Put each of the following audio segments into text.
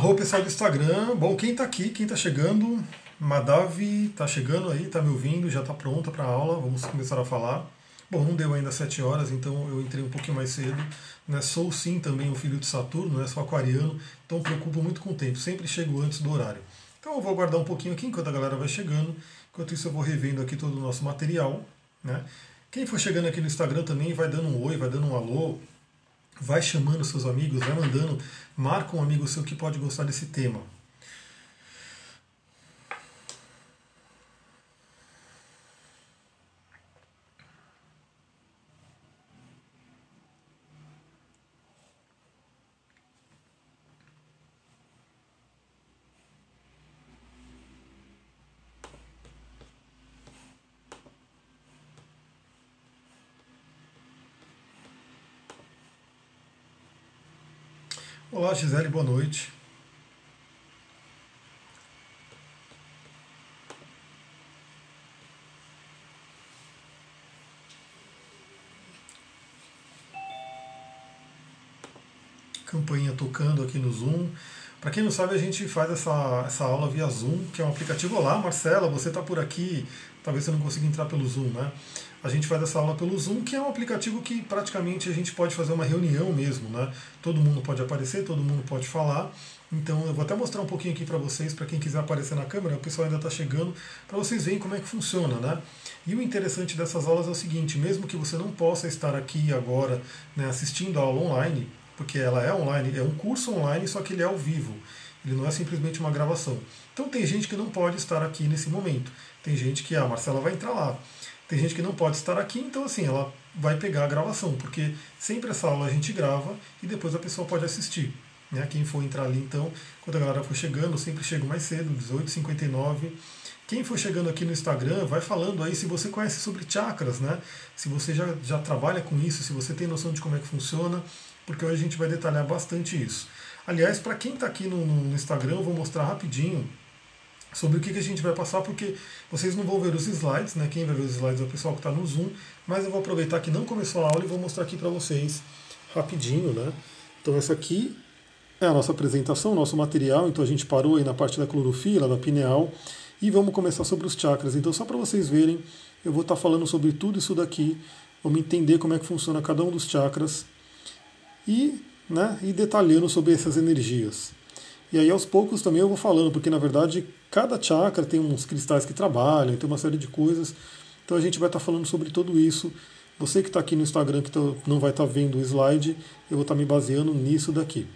Arroba pessoal do Instagram. Bom, quem está aqui, quem está chegando, Madavi está chegando aí, está me ouvindo, já está pronta para a aula, vamos começar a falar. Bom, não deu ainda 7 horas, então eu entrei um pouquinho mais cedo. Né? Sou sim também o filho de Saturno, né? Sou aquariano, então me preocupo muito com o tempo, sempre chego antes do horário. Então eu vou aguardar um pouquinho aqui enquanto a galera vai chegando, enquanto isso eu vou revendo aqui todo o nosso material. Né? Quem for chegando aqui no Instagram também vai dando um oi, vai dando um alô, vai chamando seus amigos, vai mandando, marca um amigo seu que pode gostar desse tema. Olá Gisele, boa noite. Campainha tocando aqui no Zoom. Para quem não sabe, a gente faz essa aula via Zoom, que é um aplicativo. Olá Marcela, você está por aqui, talvez você não consiga entrar pelo Zoom, né? A gente faz essa aula pelo Zoom, que é um aplicativo que praticamente a gente pode fazer uma reunião mesmo, né? Todo mundo pode aparecer, todo mundo pode falar. Então eu vou até mostrar um pouquinho aqui para vocês, para quem quiser aparecer na câmera, o pessoal ainda está chegando, para vocês verem como é que funciona, né? E o interessante dessas aulas é o seguinte, mesmo que você não possa estar aqui agora, né, assistindo a aula online, porque ela é online, é um curso online, só que ele é ao vivo. Ele não é simplesmente uma gravação. Então tem gente que não pode estar aqui nesse momento. Tem gente que, a Marcela vai entrar lá. Tem gente que não pode estar aqui, então assim, ela vai pegar a gravação, porque sempre essa aula a gente grava e depois a pessoa pode assistir. Né? Quem for entrar ali, então, quando a galera for chegando, eu sempre chego mais cedo, 18h59. Quem for chegando aqui no Instagram, vai falando aí se você conhece sobre chakras, né? Se você já trabalha com isso, se você tem noção de como é que funciona, porque hoje a gente vai detalhar bastante isso. Aliás, para quem está aqui no Instagram, eu vou mostrar rapidinho sobre o que a gente vai passar, porque vocês não vão ver os slides, né? Quem vai ver os slides é o pessoal que está no Zoom, mas eu vou aproveitar que não começou a aula e vou mostrar aqui para vocês rapidinho, né? Então essa aqui é a nossa apresentação, o nosso material, então a gente parou aí na parte da clorofila, da pineal, e vamos começar sobre os chakras. Então só para vocês verem, eu vou estar falando sobre tudo isso daqui, vamos entender como é que funciona cada um dos chakras e, né, e detalhando sobre essas energias. E aí aos poucos também eu vou falando, porque na verdade cada chakra tem uns cristais que trabalham, tem uma série de coisas, então a gente vai estar falando sobre tudo isso. Você que está aqui no Instagram, que não vai estar vendo o slide, eu vou estar me baseando nisso daqui.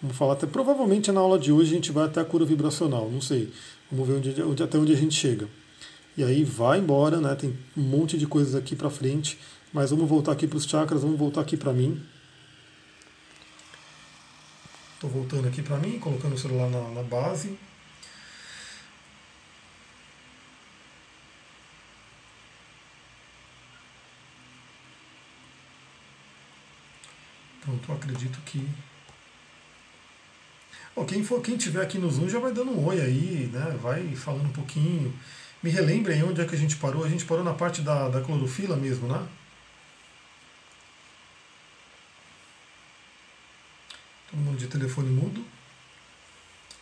Vamos falar até, provavelmente na aula de hoje a gente vai até a cura vibracional, não sei, vamos ver até onde a gente chega. E aí vai embora, né? Tem um monte de coisas aqui para frente, mas vamos voltar aqui para os chakras, vamos voltar aqui para mim. Estou voltando aqui para mim, colocando o celular na base. Pronto, eu acredito que... Oh, quem tiver aqui no Zoom já vai dando um oi aí, né? Vai falando um pouquinho. Me relembrem onde é que a gente parou. A gente parou na parte da clorofila mesmo, né? Todo mundo de telefone mudo,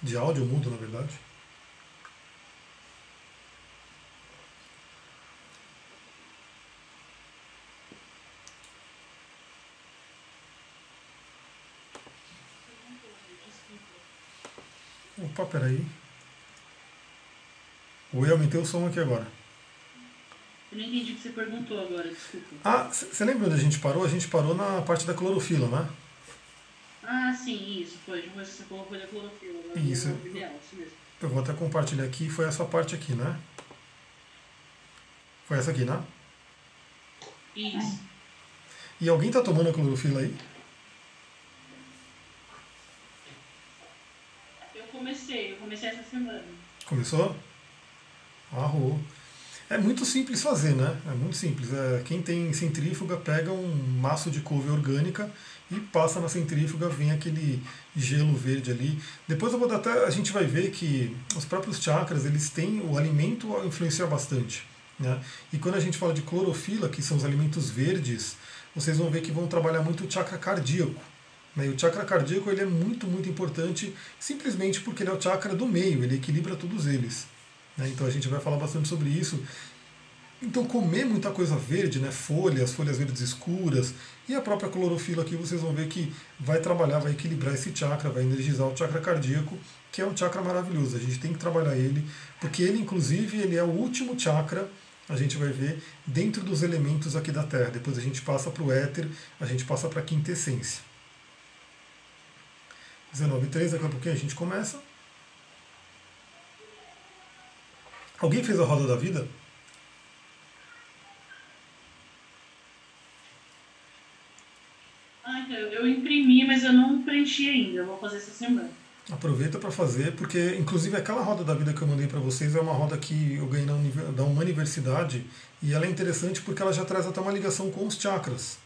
de áudio mudo, na verdade. Opa, peraí. Ou eu aumentei o som aqui agora. Eu não entendi o que você perguntou agora, desculpa. Ah, você lembra onde a gente parou? A gente parou na parte da clorofila, né? Ah, sim, isso, foi. Você colocou da clorofila. Isso. É ideal, isso mesmo. Eu vou até compartilhar aqui, foi essa parte aqui, né? Foi essa aqui, né? Isso. E alguém tá tomando a clorofila aí? Eu comecei essa semana. Começou? Arrou. É muito simples fazer, né? É muito simples. Quem tem centrífuga pega um maço de couve orgânica e passa na centrífuga, vem aquele gelo verde ali. Depois eu vou dar até... A gente vai ver que os próprios chakras, eles têm... O alimento influencia bastante, né? E quando a gente fala de clorofila, que são os alimentos verdes, vocês vão ver que vão trabalhar muito o chakra cardíaco. E o chakra cardíaco ele é muito, muito importante, simplesmente porque ele é o chakra do meio, ele equilibra todos eles. Então a gente vai falar bastante sobre isso. Então comer muita coisa verde, folhas verdes escuras, e a própria clorofila aqui vocês vão ver que vai trabalhar, vai equilibrar esse chakra, vai energizar o chakra cardíaco, que é um chakra maravilhoso, a gente tem que trabalhar ele, porque ele inclusive ele é o último chakra, a gente vai ver, dentro dos elementos aqui da Terra. Depois a gente passa para o éter, a gente passa para a quintessência. 19h03, daqui a pouquinho a gente começa. Alguém fez a roda da vida? Ah, eu imprimi, mas eu não preenchi ainda. Eu vou fazer essa semana. Aproveita para fazer, porque inclusive aquela roda da vida que eu mandei para vocês é uma roda que eu ganhei da uma universidade, e ela é interessante porque ela já traz até uma ligação com os chakras.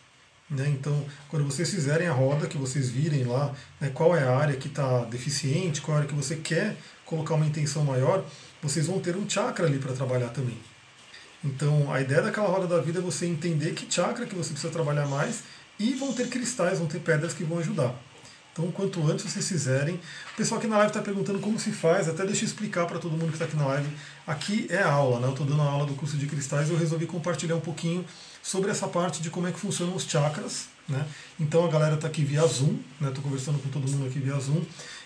Então, quando vocês fizerem a roda, que vocês virem lá, qual é a área que está deficiente, qual é a área que você quer colocar uma intenção maior, vocês vão ter um chakra ali para trabalhar também. Então, a ideia daquela roda da vida é você entender que chakra que você precisa trabalhar mais, e vão ter cristais, vão ter pedras que vão ajudar. Então, quanto antes vocês fizerem... O pessoal aqui na live está perguntando como se faz, até deixa eu explicar para todo mundo que está aqui na live. Aqui é a aula, eu estou dando a aula do curso de cristais, eu resolvi compartilhar um pouquinho sobre essa parte de como é que funcionam os chakras. Então a galera está aqui via Zoom, estou conversando com todo mundo aqui via Zoom,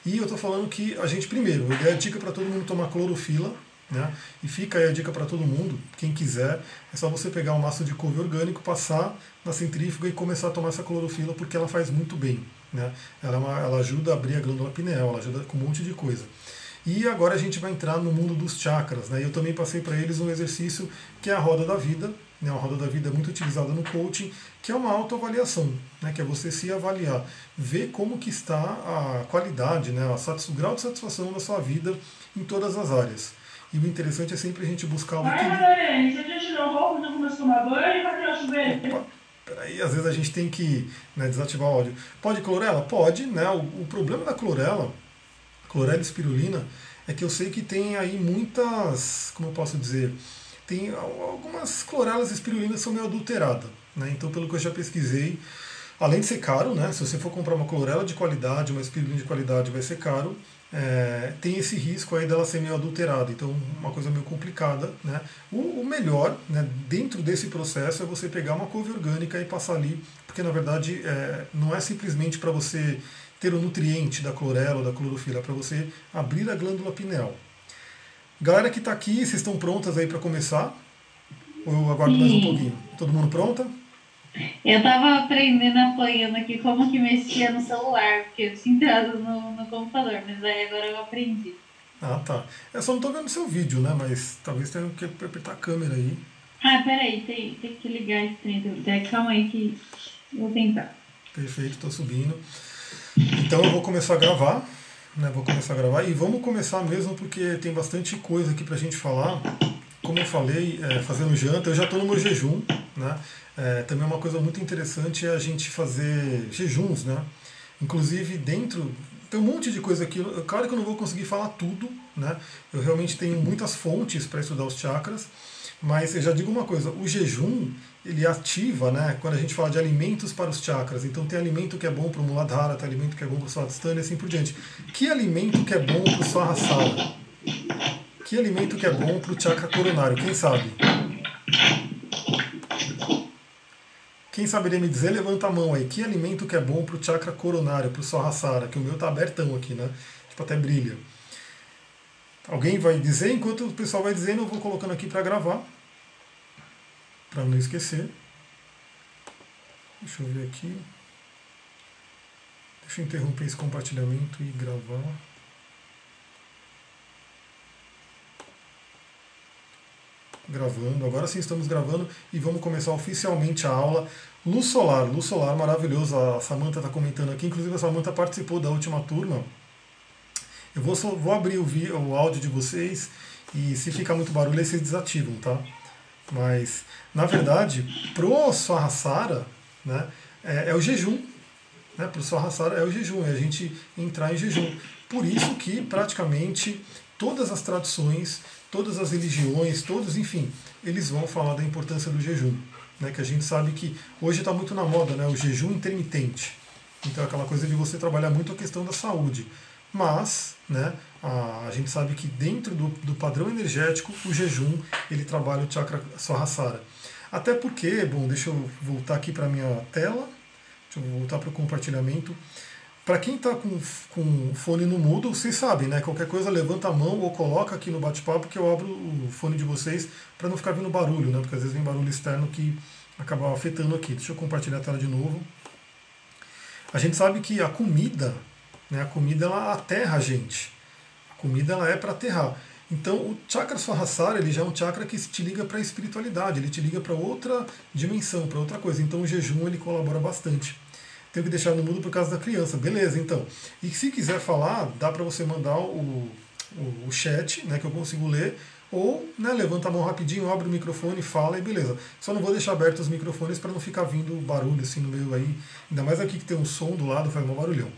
e eu estou falando que a gente primeiro, eu dei a dica para todo mundo tomar clorofila, e fica aí a dica para todo mundo, quem quiser, é só você pegar um maço de couve orgânico, passar na centrífuga e começar a tomar essa clorofila, porque ela faz muito bem. Ela ajuda a abrir a glândula pineal, ela ajuda com um monte de coisa. E agora a gente vai entrar no mundo dos chakras. Eu também passei para eles um exercício que é a roda da vida. A roda da vida é muito utilizada no coaching, que é uma autoavaliação, que é você se avaliar, ver como que está a qualidade, o grau de satisfação da sua vida em todas as áreas. E o interessante é sempre a gente buscar o equilíbrio. Mas, você já tirou o golpe, não começou a tomar banho, vai tirar o chuveiro? Peraí, às vezes a gente tem que desativar o áudio. Pode clorela? Pode, O problema da clorela, clorela e espirulina, é que eu sei que tem aí muitas, como eu posso dizer... Tem algumas clorelas e espirulinas são meio adulteradas. Então, pelo que eu já pesquisei, além de ser caro, se você for comprar uma clorela de qualidade, uma espirulina de qualidade, vai ser caro, tem esse risco aí dela ser meio adulterada. Então, uma coisa meio complicada. O melhor, dentro desse processo, é você pegar uma couve orgânica e passar ali, porque, na verdade, não é simplesmente para você ter o nutriente da clorela ou da clorofila, é para você abrir a glândula pineal. Galera que está aqui, vocês estão prontas aí para começar? Ou eu aguardo mais um pouquinho? Todo mundo pronta? Eu estava apanhando aqui como que mexia no celular, porque eu tinha entrado no computador, mas aí agora eu aprendi. Ah, tá. Eu só não estou vendo seu vídeo, mas talvez tenha que apertar a câmera aí. Ah, peraí, tem que ligar esse trem. Calma aí que eu vou tentar. Perfeito, estou subindo. Então eu vou começar a gravar. Vou começar a gravar e vamos começar mesmo porque tem bastante coisa aqui pra gente falar. Como eu falei, fazendo janta, eu já estou no meu jejum. Também uma coisa muito interessante é a gente fazer jejuns. Inclusive dentro, tem um monte de coisa aqui. Claro que eu não vou conseguir falar tudo. Eu realmente tenho muitas fontes para estudar os chakras. Mas eu já digo uma coisa, o jejum, ele ativa, quando a gente fala de alimentos para os chakras, então tem alimento que é bom para o Muladhara, tem alimento que é bom para o Svadhisthana e assim por diante. Que alimento que é bom para o Sahasrara? Que alimento que é bom para o chakra coronário? Quem sabe? Quem saberia me dizer, levanta a mão aí. Que alimento que é bom para o chakra coronário, para o Sahasrara? Que o meu está abertão aqui, Tipo, até brilha. Alguém vai dizer, enquanto o pessoal vai dizendo, eu vou colocando aqui para gravar, para não esquecer. Deixa eu ver aqui. Deixa eu interromper esse compartilhamento e gravar. Gravando, agora sim estamos gravando e vamos começar oficialmente a aula. Luz solar maravilhoso, a Samantha está comentando aqui, inclusive a Samantha participou da última turma. Eu vou abrir o áudio de vocês e se ficar muito barulho aí vocês desativam, tá? Mas, na verdade, pro Sahasrara, é o jejum. Pro Sahasrara é o jejum, é a gente entrar em jejum. Por isso que praticamente todas as tradições, todas as religiões, todos, enfim, eles vão falar da importância do jejum. Que a gente sabe que hoje está muito na moda, o jejum intermitente. Então é aquela coisa de você trabalhar muito a questão da saúde. Mas, né, a gente sabe que dentro do padrão energético, o jejum, ele trabalha o chakra Sahasrara. Até porque, bom, deixa eu voltar aqui para a minha tela, deixa eu voltar para o compartilhamento. Para quem está com fone no mudo, vocês sabem, né? Qualquer coisa levanta a mão ou coloca aqui no bate-papo que eu abro o fone de vocês para não ficar vindo barulho, né? Porque às vezes vem barulho externo que acaba afetando aqui. Deixa eu compartilhar a tela de novo. A gente sabe que a comida, né? A comida ela aterra a gente. A comida ela é para aterrar. Então o chakra Sahasrara, ele já é um chakra que te liga para a espiritualidade, ele te liga para outra dimensão, para outra coisa. Então o jejum ele colabora bastante. Tenho que deixar no mudo por causa da criança. Beleza, então. E se quiser falar, dá para você mandar o chat, né, que eu consigo ler, ou, né, levanta a mão rapidinho, abre o microfone, fala e beleza. Só não vou deixar abertos os microfones para não ficar vindo barulho assim no meio aí. Ainda mais aqui que tem um som do lado, faz um barulhão.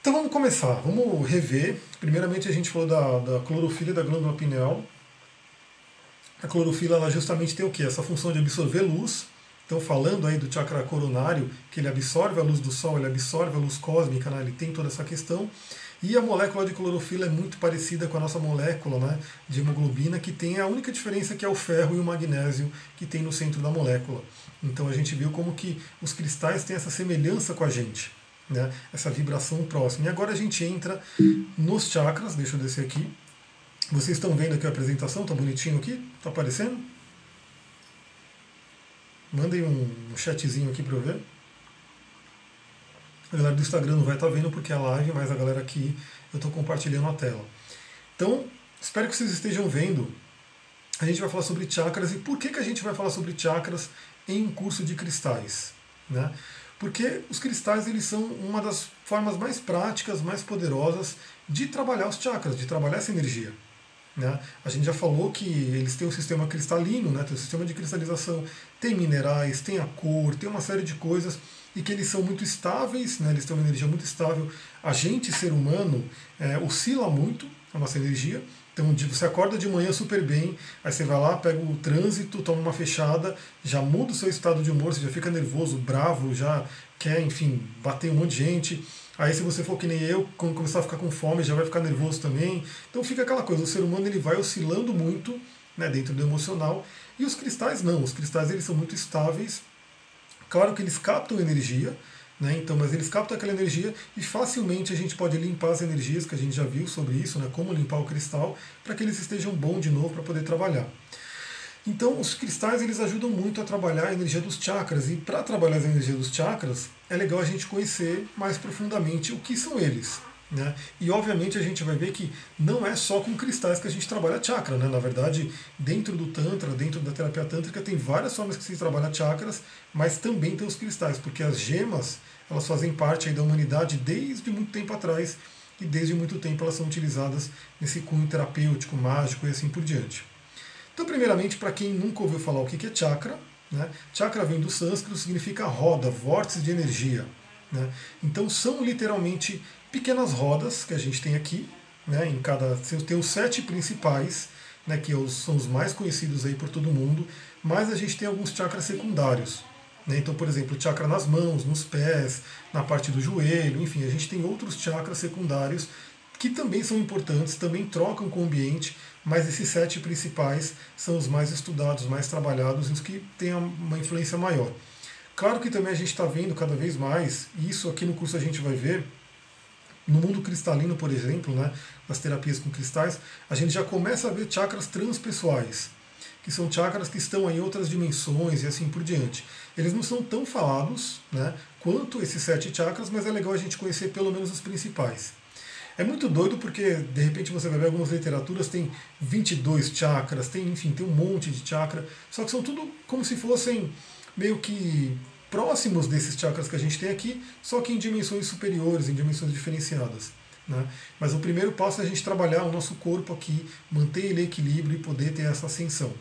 Então vamos começar, vamos rever. Primeiramente a gente falou da clorofila e da glândula pineal. A clorofila ela justamente tem o quê? Essa função de absorver luz. Então, falando aí do chakra coronário, que ele absorve a luz do sol, ele absorve a luz cósmica, né? Ele tem toda essa questão. E a molécula de clorofila é muito parecida com a nossa molécula, né, de hemoglobina, que tem a única diferença que é o ferro e o magnésio que tem no centro da molécula. Então a gente viu como que os cristais têm essa semelhança com a gente, né, essa vibração próxima. E agora a gente entra nos chakras, deixa eu descer aqui. Vocês estão vendo aqui a apresentação? Está bonitinho aqui? Está aparecendo? Mandem um chatzinho aqui para eu ver. A galera do Instagram não vai estar vendo porque é live, mas a galera aqui, eu estou compartilhando a tela. Então, espero que vocês estejam vendo. A gente vai falar sobre chakras. E por que a gente vai falar sobre chakras em um curso de cristais? Né? Porque os cristais eles são uma das formas mais práticas, mais poderosas de trabalhar os chakras, de trabalhar essa energia. Né? A gente já falou que eles têm um sistema cristalino, né? Tem um sistema de cristalização, tem minerais, tem a cor, tem uma série de coisas e que eles são muito estáveis, né? Eles têm uma energia muito estável. A gente, ser humano, oscila muito a nossa energia. Então você acorda de manhã super bem, aí você vai lá, pega o trânsito, toma uma fechada, já muda o seu estado de humor, você já fica nervoso, bravo, já quer, enfim, bater um monte de gente. Aí se você for que nem eu, quando começar a ficar com fome, já vai ficar nervoso também. Então fica aquela coisa, o ser humano ele vai oscilando muito, né, dentro do emocional. E os cristais não, os cristais eles são muito estáveis. Claro que eles captam energia, né, então, mas eles captam aquela energia e facilmente a gente pode limpar as energias, que a gente já viu sobre isso, né, como limpar o cristal, para que eles estejam bons de novo para poder trabalhar. Então os cristais eles ajudam muito a trabalhar a energia dos chakras, e para trabalhar a energia dos chakras é legal a gente conhecer mais profundamente o que são eles, né? E obviamente a gente vai ver que não é só com cristais que a gente trabalha chakra, né? Na verdade, dentro do Tantra, dentro da terapia tântrica, tem várias formas que se trabalha chakras, mas também tem os cristais, porque as gemas elas fazem parte aí da humanidade desde muito tempo atrás, e desde muito tempo elas são utilizadas nesse cunho terapêutico, mágico e assim por diante. Então, primeiramente, para quem nunca ouviu falar o que é chakra, né? Chakra vem do sânscrito, significa roda, vórtice de energia. Né? Então, são literalmente pequenas rodas que a gente tem aqui, né? Em cada, tem os 7 principais, né? Que são os mais conhecidos aí por todo mundo, mas a gente tem alguns chakras secundários. Né? Então, por exemplo, chakra nas mãos, nos pés, na parte do joelho, enfim, a gente tem outros chakras secundários que também são importantes, também trocam com o ambiente, mas esses 7 principais são os mais estudados, mais trabalhados, os que têm uma influência maior. Claro que também a gente está vendo cada vez mais, e isso aqui no curso a gente vai ver, no mundo cristalino, por exemplo, né, nas terapias com cristais, a gente já começa a ver chakras transpessoais, que são chakras que estão em outras dimensões e assim por diante. Eles não são tão falados, né, quanto esses 7 chakras, mas é legal a gente conhecer pelo menos os principais. É muito doido porque, de repente, você vai ver algumas literaturas, tem 22 chakras, tem, enfim, tem um monte de chakra, só que são tudo como se fossem meio que próximos desses chakras que a gente tem aqui, só que em dimensões superiores, em dimensões diferenciadas. Né? Mas o primeiro passo é a gente trabalhar o nosso corpo aqui, manter ele em equilíbrio e poder ter essa ascensão.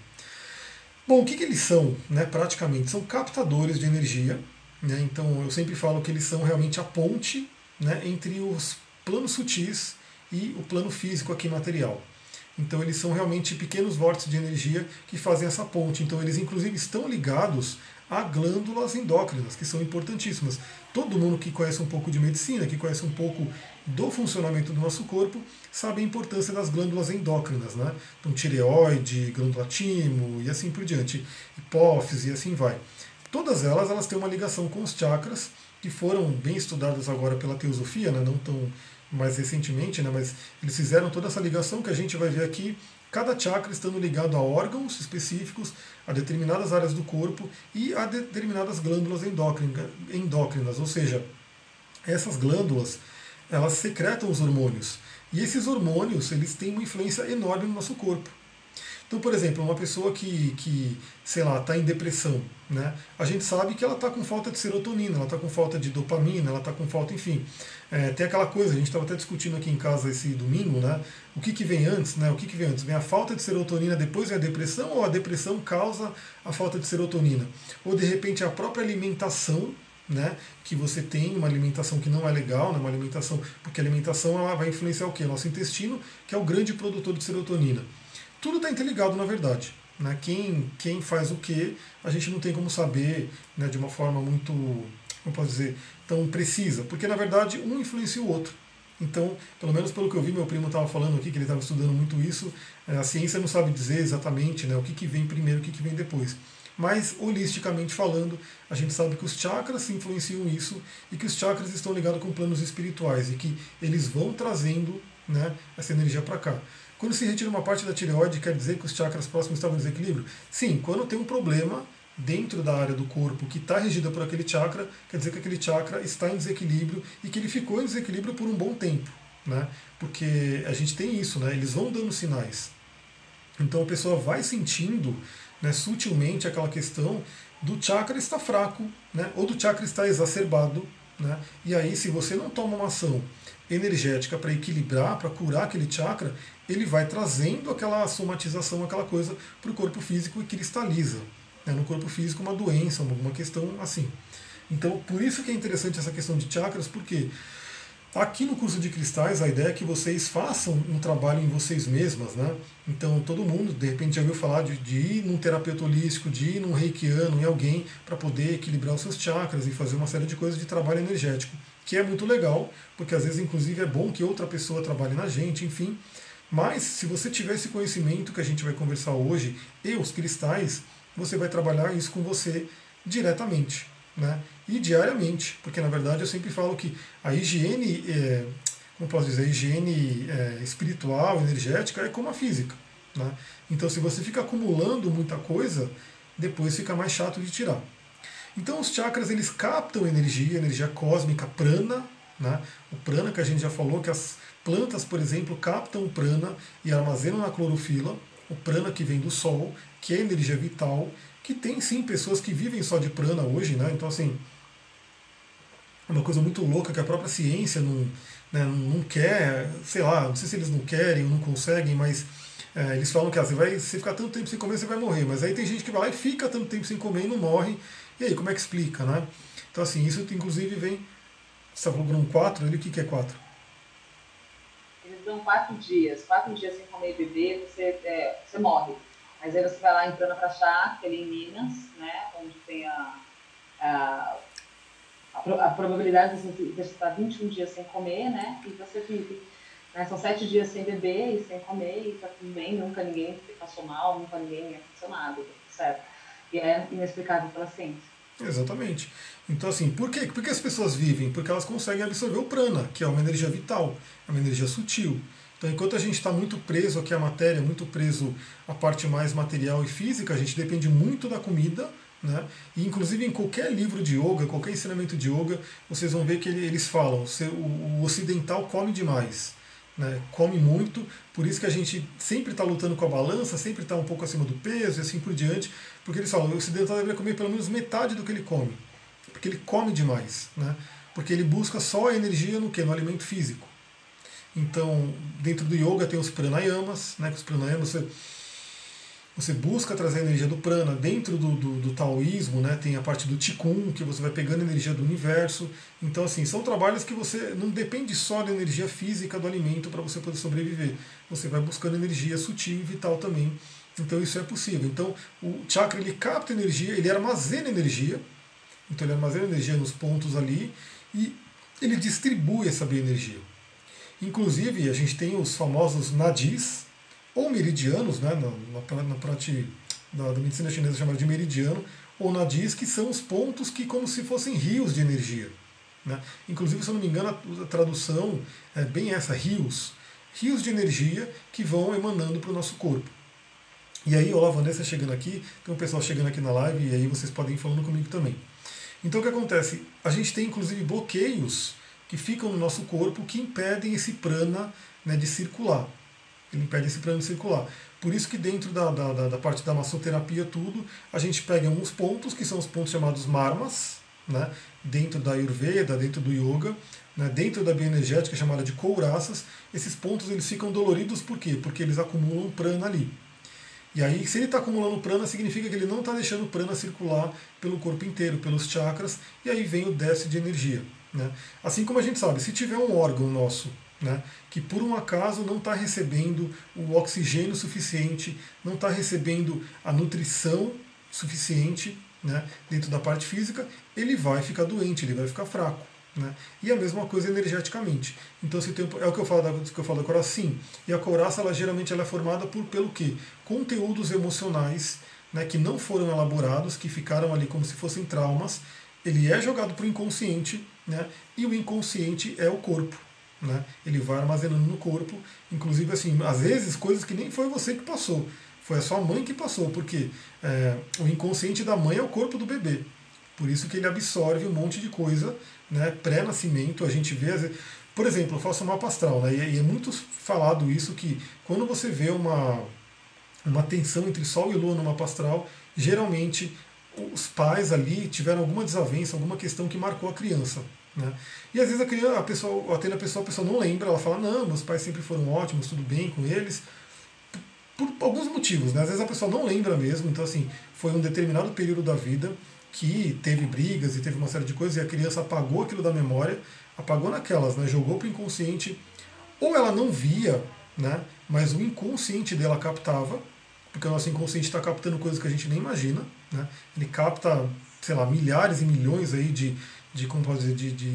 Bom, o que eles são, né, praticamente? São captadores de energia, né? Então eu sempre falo que eles são realmente a ponte, né, entre os planos sutis e o plano físico aqui material. Então eles são realmente pequenos vórtices de energia que fazem essa ponte. Então eles inclusive estão ligados a glândulas endócrinas, que são importantíssimas. Todo mundo que conhece um pouco de medicina, que conhece um pouco do funcionamento do nosso corpo, sabe a importância das glândulas endócrinas, né? Então tireoide, glândula timo e assim por diante, hipófise e assim vai. Todas elas têm uma ligação com os chakras, que foram bem estudadas agora pela teosofia, né? Não tão mais recentemente, né? Mas eles fizeram toda essa ligação que a gente vai ver aqui, cada chakra estando ligado a órgãos específicos, a determinadas áreas do corpo e a determinadas glândulas endócrinas, ou seja, essas glândulas, elas secretam os hormônios, e esses hormônios, eles têm uma influência enorme no nosso corpo. Então, por exemplo, uma pessoa que sei lá, está em depressão, né? A gente sabe que ela está com falta de serotonina, ela está com falta de dopamina, ela está com falta, enfim. Tem aquela coisa, a gente estava até discutindo aqui em casa esse domingo, né? O que vem antes, né? O que vem antes? Vem a falta de serotonina, depois vem a depressão, ou a depressão causa a falta de serotonina? Ou, de repente, a própria alimentação, né? Que você tem uma alimentação que não é legal, né? Uma alimentação, porque a alimentação ela vai influenciar o quê? O nosso intestino, que é o grande produtor de serotonina. Tudo está interligado, na verdade, né? Quem faz o quê, a gente não tem como saber, né, de uma forma muito, como posso dizer, tão precisa, porque na verdade um influencia o outro. Então, pelo menos pelo que eu vi, meu primo estava falando aqui, que ele estava estudando muito isso, a ciência não sabe dizer exatamente, né, o que vem primeiro, o que vem depois. Mas, holisticamente falando, a gente sabe que os chakras influenciam isso e que os chakras estão ligados com planos espirituais e que eles vão trazendo, né, essa energia para cá. Quando se retira uma parte da tireoide, quer dizer que os chakras próximos estavam em desequilíbrio? Sim, quando tem um problema dentro da área do corpo que está regida por aquele chakra, quer dizer que aquele chakra está em desequilíbrio e que ele ficou em desequilíbrio por um bom tempo, né? Porque a gente tem isso, né? Eles vão dando sinais. Então a pessoa vai sentindo, né, sutilmente aquela questão do chakra está fraco, né? Ou do chakra está exacerbado, né? E aí, se você não toma uma ação energética para equilibrar, para curar aquele chakra, ele vai trazendo aquela somatização, aquela coisa para o corpo físico e cristaliza, né, no corpo físico uma doença, alguma questão assim. Então, por isso que é interessante essa questão de chakras, porque aqui no curso de cristais a ideia é que vocês façam um trabalho em vocês mesmas, né? Então, todo mundo, de repente, já ouviu falar de ir num terapeuta holístico, de ir num reikiano, em alguém, para poder equilibrar os seus chakras e fazer uma série de coisas de trabalho energético, que é muito legal, porque às vezes, inclusive, é bom que outra pessoa trabalhe na gente, enfim. Mas, se você tiver esse conhecimento que a gente vai conversar hoje, e os cristais, você vai trabalhar isso com você diretamente, né? E diariamente, porque na verdade eu sempre falo que a higiene, como posso dizer, a higiene espiritual, energética, é como a física, né? Então, se você fica acumulando muita coisa, depois fica mais chato de tirar. Então os chakras, eles captam energia cósmica, prana, né? O prana que a gente já falou, que as plantas, por exemplo, captam o prana e armazenam na clorofila, o prana que vem do sol, que é energia vital, que tem sim pessoas que vivem só de prana hoje, né? Então assim, é uma coisa muito louca que a própria ciência não, né, não quer, sei lá, não sei se eles não querem ou não conseguem, mas eles falam que se ficar tanto tempo sem comer, você vai morrer, mas aí tem gente que vai lá e fica tanto tempo sem comer e não morre. E aí, como é que explica, né? Então, assim, isso inclusive vem... Você está falando 4? Ele, o que é 4? Eles dão 4 dias. 4 dias sem comer e beber, você morre. Mas aí você vai lá em Pranaprachá, que é em Minas, né? Onde tem a probabilidade de você estar 21 dias sem comer, né? E você vive. Né? São 7 dias sem beber e sem comer, e tá tudo bem, nunca ninguém passou mal, nunca ninguém é funcionado, certo? E é inexplicável pela ciência. Exatamente. Então, assim, por quê? Por que as pessoas vivem? Porque elas conseguem absorver o prana, que é uma energia vital, é uma energia sutil. Então, enquanto a gente está muito preso aqui à matéria, muito preso à parte mais material e física, a gente depende muito da comida, né? E, inclusive, em qualquer livro de yoga, qualquer ensinamento de yoga, vocês vão ver que eles falam, o ocidental come demais. Né, come muito, por isso que a gente sempre está lutando com a balança, sempre está um pouco acima do peso e assim por diante, porque eles falam, o ocidental deveria comer pelo menos metade do que ele come, porque ele come demais, né, porque ele busca só a energia no quê? No alimento físico. Então, dentro do yoga tem os pranayamas, né, que os pranayamas Você busca trazer a energia do prana. Dentro do taoísmo, né, tem a parte do Qigong, que você vai pegando a energia do universo. Então, assim, são trabalhos que você não depende só da energia física do alimento para você poder sobreviver. Você vai buscando energia sutil e vital também. Então, isso é possível. Então, o chakra, ele capta energia, ele armazena energia. Então, ele armazena energia nos pontos ali e ele distribui essa bioenergia. Inclusive, a gente tem os famosos nadis, ou meridianos, né, na parte da medicina chinesa chamada de meridiano, ou nadis, que são os pontos que como se fossem rios de energia. Né? Inclusive, se eu não me engano, a tradução é bem essa, rios. Rios de energia que vão emanando para o nosso corpo. E aí, ó, a Vanessa chegando aqui, tem um pessoal chegando aqui na live, e aí vocês podem ir falando comigo também. Então, o que acontece? A gente tem, inclusive, bloqueios que ficam no nosso corpo que impedem esse prana, né, de circular. Ele impede esse prana circular. Por isso que dentro da parte da massoterapia, tudo, a gente pega alguns pontos, que são os pontos chamados marmas, né, dentro da Ayurveda, dentro do yoga, né, dentro da bioenergética chamada de couraças. Esses pontos eles ficam doloridos por quê? Porque eles acumulam prana ali. E aí, se ele está acumulando prana, significa que ele não está deixando o prana circular pelo corpo inteiro, pelos chakras, e aí vem o déficit de energia. Né? Assim como a gente sabe, se tiver um órgão nosso, né, que por um acaso não está recebendo o oxigênio suficiente, não está recebendo a nutrição suficiente, né, dentro da parte física, ele vai ficar doente, ele vai ficar fraco. Né? E a mesma coisa energeticamente. Então, se tem, é o que eu falo da couraça, sim. E a couraça, ela, geralmente, ela é formada pelo quê? Conteúdos emocionais, né, que não foram elaborados, que ficaram ali como se fossem traumas. Ele é jogado para o inconsciente, né, e o inconsciente é o corpo. Né? Ele vai armazenando no corpo, inclusive, assim, às vezes coisas que nem foi você que passou, foi a sua mãe que passou, porque o inconsciente da mãe é o corpo do bebê, por isso que ele absorve um monte de coisa, né, pré-nascimento. A gente vê, às vezes, por exemplo, eu faço um mapa astral, né, e é muito falado isso, que quando você vê uma tensão entre Sol e Lua no mapa astral, geralmente os pais ali tiveram alguma desavença, alguma questão que marcou a criança. Né? E às vezes a pessoa não lembra, ela fala, não, meus pais sempre foram ótimos, tudo bem com eles, por alguns motivos, né? Às vezes a pessoa não lembra mesmo, então, assim, foi um determinado período da vida que teve brigas e teve uma série de coisas, e a criança apagou aquilo da memória, apagou naquelas, né? Jogou para o inconsciente, ou ela não via, né? Mas o inconsciente dela captava, porque o nosso inconsciente está captando coisas que a gente nem imagina, né? Ele capta, sei lá, milhares e milhões aí de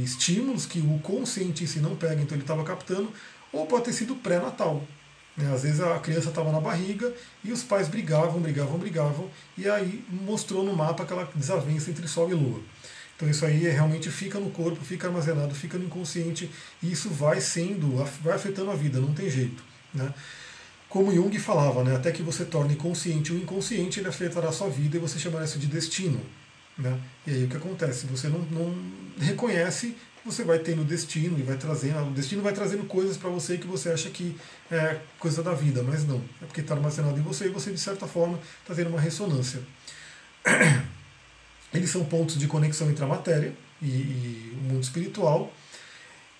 estímulos que o consciente em si não pega, então ele estava captando, ou pode ter sido pré-natal. Né? Às vezes a criança estava na barriga e os pais brigavam, e aí mostrou no mapa aquela desavença entre Sol e Lua. Então isso aí realmente fica no corpo, fica armazenado, fica no inconsciente, e isso vai afetando a vida, não tem jeito. Né? Como Jung falava, né? Até que você torne consciente o inconsciente, ele afetará a sua vida e você chamará isso de destino. Né? E aí o que acontece? Você não reconhece, você vai tendo destino e vai trazendo. O destino vai trazendo coisas para você que você acha que é coisa da vida, mas não. É porque está armazenado em você e você, de certa forma, está tendo uma ressonância. Eles são pontos de conexão entre a matéria e o mundo espiritual.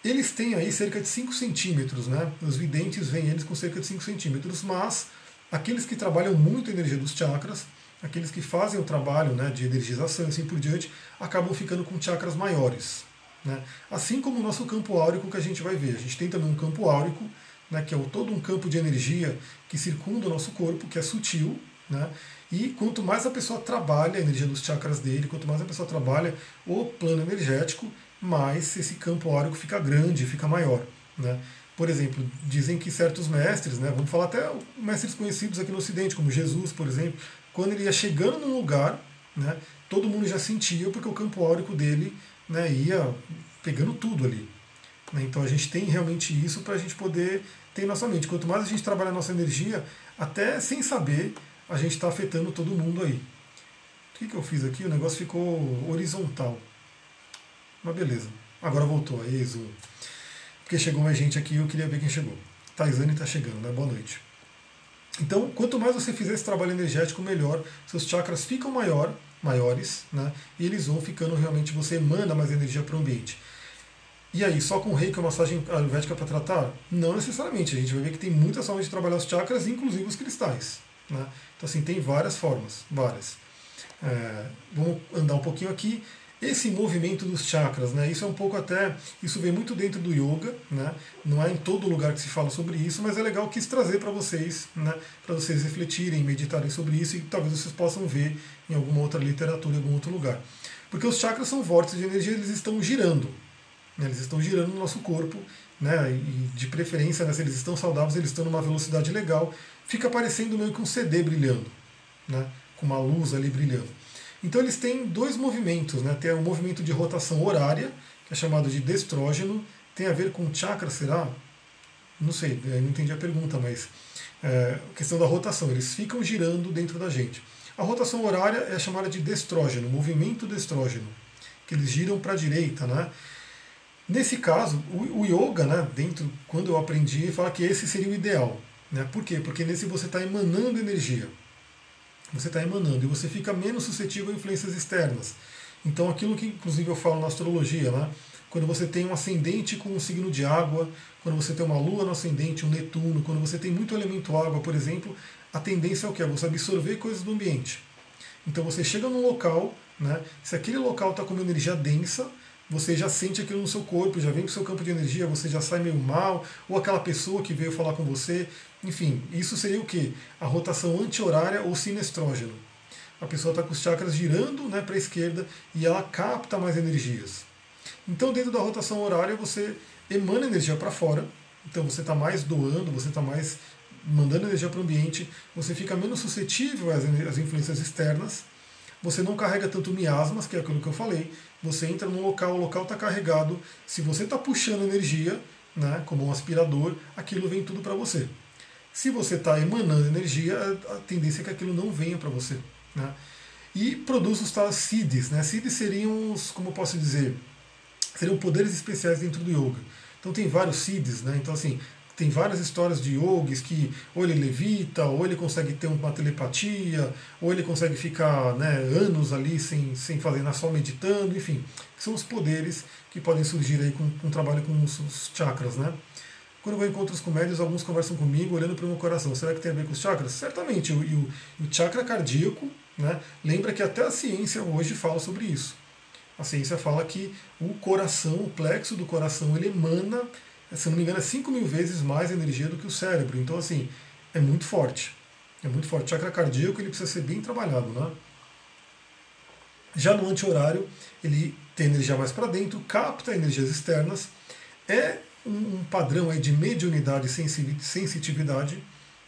Eles têm aí cerca de 5 centímetros, né? Os videntes veem eles com cerca de 5 centímetros, mas aqueles que trabalham muito a energia dos chakras, aqueles que fazem o trabalho, né, de energização e assim por diante, acabam ficando com chakras maiores. Né? Assim como o nosso campo áurico, que a gente vai ver. A gente tem também um campo áurico, né, que é todo um campo de energia que circunda o nosso corpo, que é sutil. Né? E quanto mais a pessoa trabalha a energia dos chakras dele, quanto mais a pessoa trabalha o plano energético, mais esse campo áurico fica grande, fica maior. Né? Por exemplo, dizem que certos mestres, né, vamos falar até mestres conhecidos aqui no Ocidente, como Jesus, por exemplo, quando ele ia chegando num lugar, né, todo mundo já sentia, porque o campo áurico dele, né, ia pegando tudo ali. Né, então a gente tem realmente isso para a gente poder ter em nossa mente. Quanto mais a gente trabalha a nossa energia, até sem saber, a gente está afetando todo mundo aí. O que eu fiz aqui? O negócio ficou horizontal. Mas beleza. Agora voltou. Aí, Zoom. Porque chegou mais gente aqui e eu queria ver quem chegou. Taizani está chegando, né? Boa noite. Então, quanto mais você fizer esse trabalho energético, melhor. Seus chakras ficam maiores, né? E eles vão ficando realmente, você emana mais energia para o ambiente. E aí, só com reiki ou massagem ayurvédica para tratar? Não necessariamente. A gente vai ver que tem muita forma de trabalhar os chakras, inclusive os cristais. Né? Então, assim, tem várias formas, várias. Vamos andar um pouquinho aqui. Esse movimento dos chakras, né? Isso é um pouco até... Isso vem muito dentro do yoga, né? Não é em todo lugar que se fala sobre isso, mas é legal que quis trazer para vocês, né? Para vocês refletirem, meditarem sobre isso e talvez vocês possam ver em alguma outra literatura, em algum outro lugar. Porque os chakras são vórtices de energia, eles estão girando. Né? Eles estão girando no nosso corpo, né? E de preferência, né? Se eles estão saudáveis, eles estão numa velocidade legal. Fica parecendo meio que um CD brilhando, né? Com uma luz ali brilhando. Então eles têm dois movimentos, né? Tem o movimento de rotação horária, que é chamado de destrógeno, tem a ver com chakra, será? Não sei, eu não entendi a pergunta, mas é questão da rotação, eles ficam girando dentro da gente. A rotação horária é chamada de destrógeno, movimento destrógeno, que eles giram para a direita, né? Nesse caso, o yoga, né, dentro, quando eu aprendi, fala que esse seria o ideal, né? Por quê? Porque nesse você está emanando energia. Você está emanando e você fica menos suscetível a influências externas. Então aquilo que inclusive eu falo na astrologia, né? Quando você tem um ascendente com um signo de água, quando você tem uma lua no ascendente, um Netuno, quando você tem muito elemento água, por exemplo, a tendência é o quê? É você absorver coisas do ambiente. Então você chega num local, né? Se aquele local está com uma energia densa, você já sente aquilo no seu corpo, já vem para o seu campo de energia, você já sai meio mal, ou aquela pessoa que veio falar com você. Enfim, isso seria o quê? A rotação anti-horária ou sinestrógeno. A pessoa está com os chakras girando, né, para a esquerda e ela capta mais energias. Então, dentro da rotação horária, você emana energia para fora. Então, você está mais doando, você está mais mandando energia para o ambiente, você fica menos suscetível às influências externas. Você não carrega tanto miasmas, que é aquilo que eu falei. Você entra num local, o local está carregado. Se você está puxando energia, né, como um aspirador, aquilo vem tudo para você. Se você está emanando energia, a tendência é que aquilo não venha para você. Né? E produz os tais siddhis. Né? Siddhis seriam, como eu posso dizer, seriam poderes especiais dentro do yoga. Então tem vários siddhis, né? Então assim, tem várias histórias de yogis que ou ele levita, ou ele consegue ter uma telepatia, ou ele consegue ficar, né, anos ali sem fazer nada, só meditando, enfim. São os poderes que podem surgir aí com um trabalho com os chakras, né? Quando eu vou em encontros com médiuns, alguns conversam comigo olhando para o meu coração. Será que tem a ver com os chakras? Certamente. E o chakra cardíaco, né? Lembra que até a ciência hoje fala sobre isso. A ciência fala que o coração, o plexo do coração, ele emana, se não me engano, é 5.000 vezes mais energia do que o cérebro. Então, assim, é muito forte. É muito forte. O chakra cardíaco, ele precisa ser bem trabalhado, né? Já no anti-horário, ele tem energia mais para dentro, capta energias externas, é um padrão aí de mediunidade e sensitividade.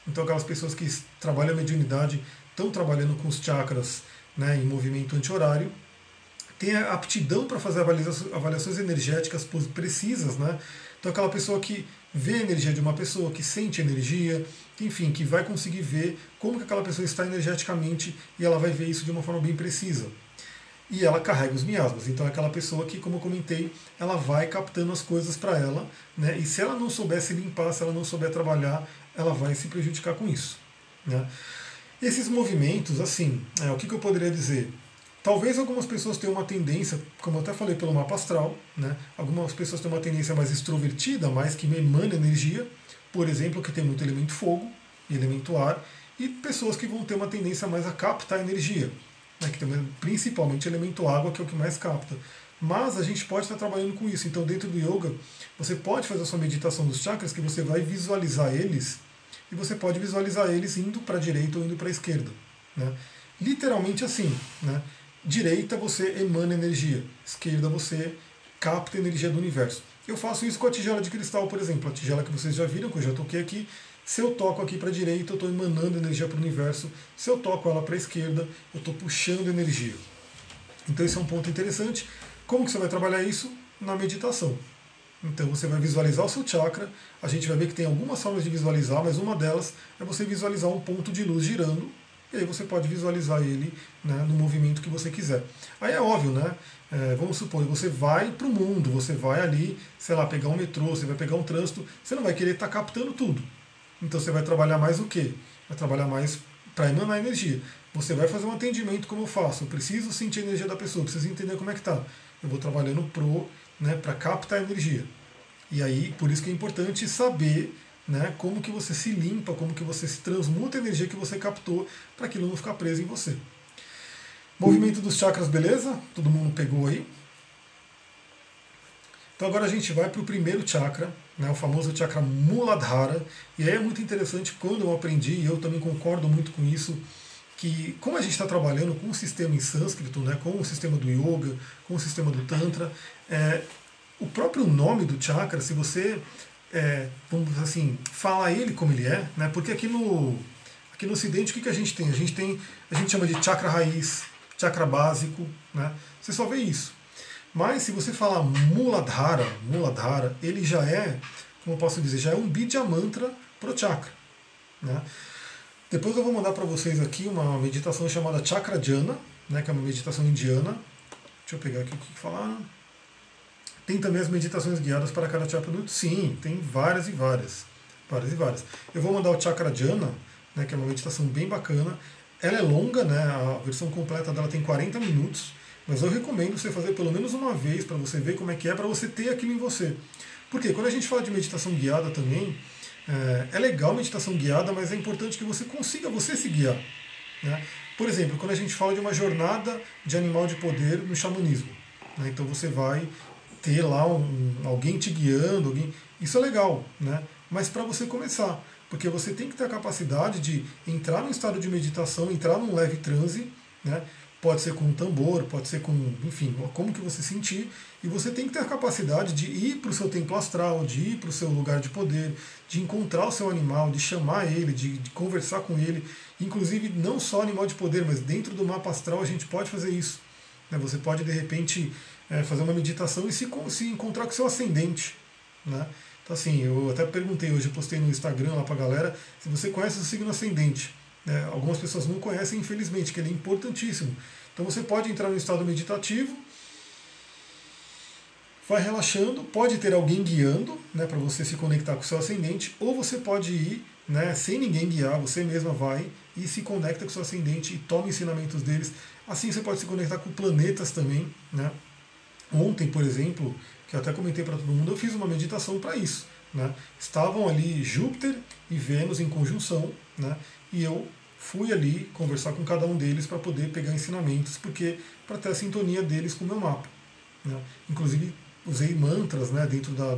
Então, aquelas pessoas que trabalham a mediunidade estão trabalhando com os chakras, né, em movimento anti-horário. Tem a aptidão para fazer avaliações energéticas precisas, né? Então, aquela pessoa que vê a energia de uma pessoa, que sente energia, que, enfim, que vai conseguir ver como que aquela pessoa está energeticamente e ela vai ver isso de uma forma bem precisa. E ela carrega os miasmas. Então, é aquela pessoa que, como eu comentei, ela vai captando as coisas para ela, né? E se ela não souber se limpar, se ela não souber trabalhar, ela vai se prejudicar com isso, né? Esses movimentos, assim, o que eu poderia dizer? Talvez algumas pessoas tenham uma tendência, como eu até falei pelo mapa astral, né? Algumas pessoas têm uma tendência mais extrovertida, mais que emana energia, por exemplo, que tem muito elemento fogo e elemento ar, e pessoas que vão ter uma tendência mais a captar energia, né? Que tem principalmente elemento água, que é o que mais capta. Mas a gente pode estar trabalhando com isso. Então, dentro do yoga, você pode fazer a sua meditação dos chakras, que você vai visualizar eles, e você pode visualizar eles indo para a direita ou indo para a esquerda, né? Literalmente assim, né? Direita você emana energia, esquerda você capta energia do universo. Eu faço isso com a tigela de cristal, por exemplo. A tigela que vocês já viram, que eu já toquei aqui. Se eu toco aqui para a direita, eu estou emanando energia para o universo. Se eu toco ela para a esquerda, eu estou puxando energia. Então esse é um ponto interessante. Como que você vai trabalhar isso? Na meditação. Então você vai visualizar o seu chakra. A gente vai ver que tem algumas formas de visualizar, mas uma delas é você visualizar um ponto de luz girando. E aí você pode visualizar ele, né, no movimento que você quiser. Aí é óbvio, né? Vamos supor, você vai para o mundo, você vai ali, sei lá, pegar um metrô, você vai pegar um trânsito, você não vai querer estar captando tudo. Então você vai trabalhar mais o quê? Vai trabalhar mais para emanar energia. Você vai fazer um atendimento como eu faço, eu preciso sentir a energia da pessoa, eu preciso entender como é que está. Eu vou trabalhando para captar energia. E aí, por isso que é importante saber né? Como que você se limpa, como que você se transmuta a energia que você captou para aquilo não ficar preso em você. Movimento dos chakras, beleza? Todo mundo pegou aí? Então agora a gente vai para o primeiro chakra, né, o famoso chakra Muladhara. E aí é muito interessante quando eu aprendi, e eu também concordo muito com isso, que como a gente está trabalhando com o sistema em sânscrito, né, com o sistema do yoga, com o sistema do tantra, o próprio nome do chakra, se você, vamos assim, falar ele como ele é, né, porque aqui no Ocidente o que a gente tem? A gente chama de chakra raiz, chakra básico, né, você só vê isso. Mas se você falar Muladhara, Muladhara, ele já é, como eu posso dizer, já é um Bija Mantra pro chakra, né? Depois eu vou mandar para vocês aqui uma meditação chamada Chakra Dhyana, né, que é uma meditação indiana. Deixa eu pegar aqui o que falaram. Tem também as meditações guiadas para cada chakra do... Sim, tem várias e várias. Várias e várias. Eu vou mandar o Chakra Dhyana, né, que é uma meditação bem bacana. Ela é longa, né, a versão completa dela tem 40 minutos. Mas eu recomendo você fazer pelo menos uma vez para você ver como é que é, para você ter aquilo em você. Porque quando a gente fala de meditação guiada também, é legal meditação guiada, mas é importante que você consiga você se guiar, né? Por exemplo, quando a gente fala de uma jornada de animal de poder no xamanismo, né? Então você vai ter lá alguém te guiando, alguém... Isso é legal, né? Mas para você começar, porque você tem que ter a capacidade de entrar num estado de meditação, entrar num leve transe, né? Pode ser com um tambor, pode ser com, enfim, como que você sentir. E você tem que ter a capacidade de ir para o seu templo astral, de ir para o seu lugar de poder, de encontrar o seu animal, de chamar ele, de conversar com ele. Inclusive, não só animal de poder, mas dentro do mapa astral a gente pode fazer isso, né? Você pode, de repente, fazer uma meditação e se encontrar com o seu ascendente, né? Então, assim, eu até perguntei hoje, eu postei no Instagram lá para a galera, se você conhece o signo ascendente. Algumas pessoas não conhecem, infelizmente, que ele é importantíssimo. Então você pode entrar no estado meditativo, vai relaxando, pode ter alguém guiando, né, para você se conectar com o seu ascendente, ou você pode ir, né, sem ninguém guiar, você mesma vai e se conecta com o seu ascendente e toma ensinamentos deles. Assim você pode se conectar com planetas também, né? Ontem, por exemplo, que eu até comentei para todo mundo, eu fiz uma meditação para isso, né? Estavam ali Júpiter e Vênus em conjunção, né? E eu fui ali conversar com cada um deles para poder pegar ensinamentos, porque para ter a sintonia deles com o meu mapa, né? Inclusive usei mantras, né, dentro da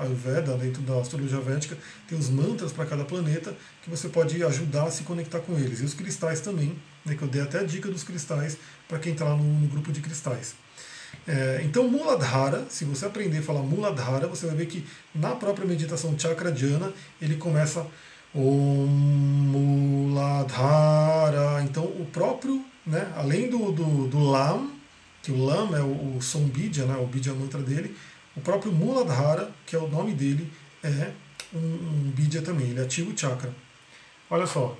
Ayurveda, dentro da astrologia védica, tem os mantras para cada planeta que você pode ajudar a se conectar com eles. E os cristais também, né, que eu dei até a dica dos cristais para quem está lá no grupo de cristais. Então Muladhara, se você aprender a falar Muladhara, você vai ver que na própria meditação Chakra Dhyana ele começa... Om Muladhara. Então o próprio, né, além do Lam, que o Lam é o som Bija, né, o Bija Mantra dele, o próprio Muladhara, que é o nome dele, é um Bija também, ele ativa o chakra. Olha só,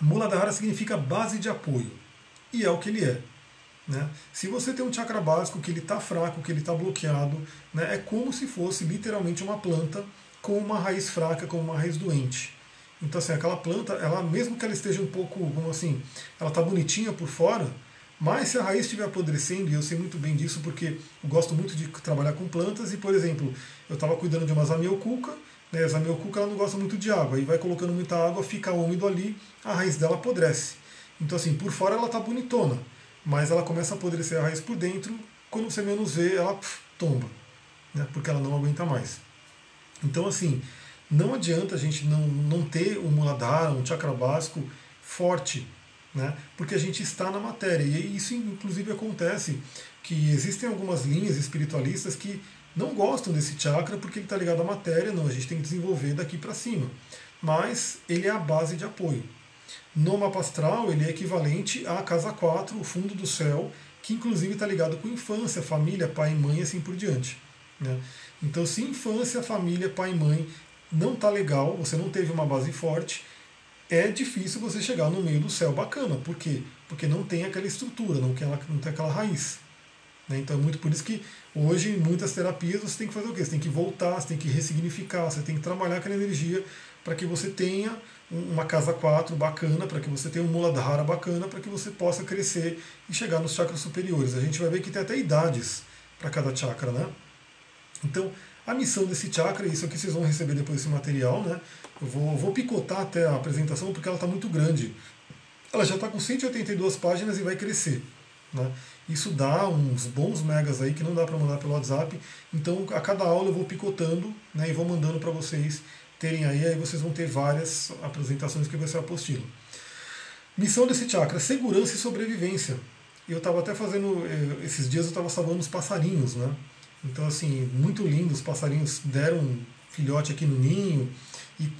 Muladhara significa base de apoio, e é o que ele é, né? Se você tem um chakra básico que ele está fraco, que ele está bloqueado, né, é como se fosse literalmente uma planta com uma raiz fraca, com uma raiz doente. Então, assim, aquela planta, ela, mesmo que ela esteja um pouco, como assim, ela está bonitinha por fora, mas se a raiz estiver apodrecendo, e eu sei muito bem disso porque eu gosto muito de trabalhar com plantas, e, por exemplo, eu estava cuidando de uma zamioculca, né, a zamioculca ela não gosta muito de água, e vai colocando muita água, fica úmido ali, a raiz dela apodrece. Então, assim, por fora ela está bonitona, mas ela começa a apodrecer a raiz por dentro, quando você menos vê, ela tomba, né, porque ela não aguenta mais. Então, assim, não adianta a gente não ter um Muladhara, um chakra básico forte, né? Porque a gente está na matéria. E isso, inclusive, acontece que existem algumas linhas espiritualistas que não gostam desse chakra porque ele está ligado à matéria. Não, a gente tem que desenvolver daqui para cima. Mas ele é a base de apoio. No mapa astral, ele é equivalente à casa 4, o fundo do céu, que, inclusive, está ligado com infância, família, pai, mãe e assim por diante, né? Então, se infância, família, pai e mãe não está legal, você não teve uma base forte, é difícil você chegar no meio do céu bacana. Por quê? Porque não tem aquela estrutura, não tem aquela raiz, né? Então é muito por isso que hoje em muitas terapias você tem que fazer o quê? Você tem que voltar, você tem que ressignificar, você tem que trabalhar aquela energia para que você tenha uma casa 4 bacana, para que você tenha um Muladhara bacana, para que você possa crescer e chegar nos chakras superiores. A gente vai ver que tem até idades para cada chakra, né? Então, A missão desse chakra, isso aqui vocês vão receber depois esse material, né? Eu vou picotar até a apresentação porque ela está muito grande. Ela já está com 182 páginas e vai crescer, né? Isso dá uns bons megas aí que não dá para mandar pelo WhatsApp. Então a cada aula eu vou picotando, né, e vou mandando para vocês terem aí. Aí vocês vão ter várias apresentações que vai ser a apostila. Missão desse chakra, segurança e sobrevivência. Eu estava até fazendo, esses dias eu estava salvando os passarinhos, né? Então assim, muito lindo, os passarinhos deram um filhote aqui no ninho.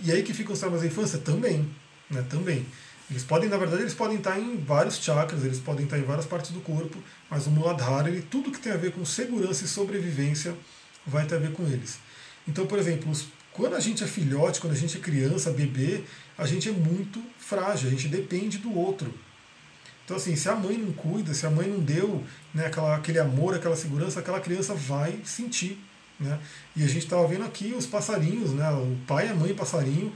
E aí que ficam os traumas da infância? Também, né? Também. Eles podem, na verdade, eles podem estar em vários chakras, eles podem estar em várias partes do corpo, mas o Muladhara, ele, tudo que tem a ver com segurança e sobrevivência vai ter a ver com eles. Então, por exemplo, quando a gente é filhote, quando a gente é criança, bebê, a gente é muito frágil, a gente depende do outro. Então, assim, se a mãe não cuida, se a mãe não deu, né, aquele amor, aquela segurança, aquela criança vai sentir, né? E a gente estava vendo aqui os passarinhos, né, o pai e a mãe passarinho,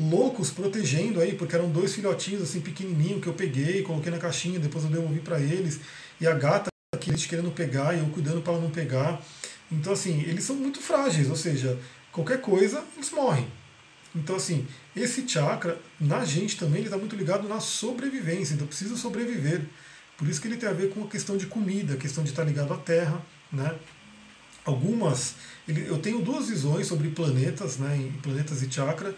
loucos protegendo aí, porque eram dois filhotinhos assim pequenininhos que eu peguei, coloquei na caixinha, depois eu devolvi para eles, e a gata aqui querendo pegar e eu cuidando para ela não pegar. Então assim, eles são muito frágeis, ou seja, qualquer coisa eles morrem. Então assim, esse chakra na gente também está muito ligado na sobrevivência, então precisa sobreviver. Por isso que ele tem a ver com a questão de comida, a questão de estar ligado à terra, né? Eu tenho duas visões sobre planetas, né, planetas e chakra.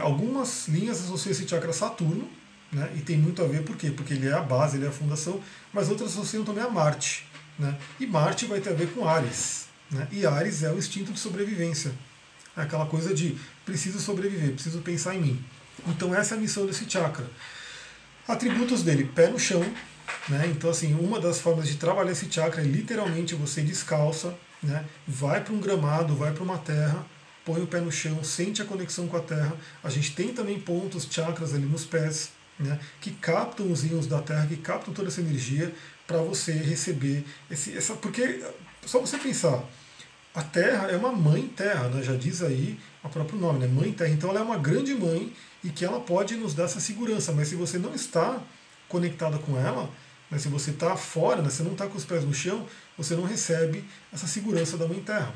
Algumas linhas associam esse chakra a Saturno, né, e tem muito a ver, por quê? Porque ele é a base, ele é a fundação, mas outras associam também a Marte, né, e Marte vai ter a ver com Áries, né, e Áries é o instinto de sobrevivência, é aquela coisa de preciso sobreviver, preciso pensar em mim. Então essa é a missão desse chakra. Atributos dele, pé no chão, né, então assim, uma das formas de trabalhar esse chakra é literalmente você descalça, né, vai para um gramado, vai para uma terra, põe o pé no chão, sente a conexão com a terra. A gente tem também pontos, chakras ali nos pés, né, que captam os íons da terra, que captam toda essa energia para você receber. Porque, só você pensar, a terra é uma mãe terra, né, já diz aí o próprio nome, né, mãe terra. Então ela é uma grande mãe e que ela pode nos dar essa segurança. Mas se você não está conectado com ela, né, se você está fora, né, se você não está com os pés no chão, você não recebe essa segurança da mãe terra.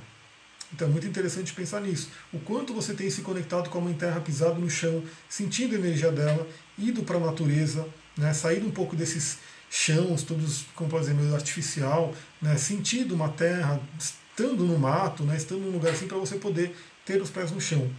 Então é muito interessante pensar nisso. O quanto você tem se conectado com a Mãe Terra, pisado no chão, sentindo a energia dela, ido para a natureza, né, saído um pouco desses chãos, todos, como pode dizer, meio artificial, né, sentido uma terra, estando no mato, né, estando num lugar assim, para você poder ter os pés no chão.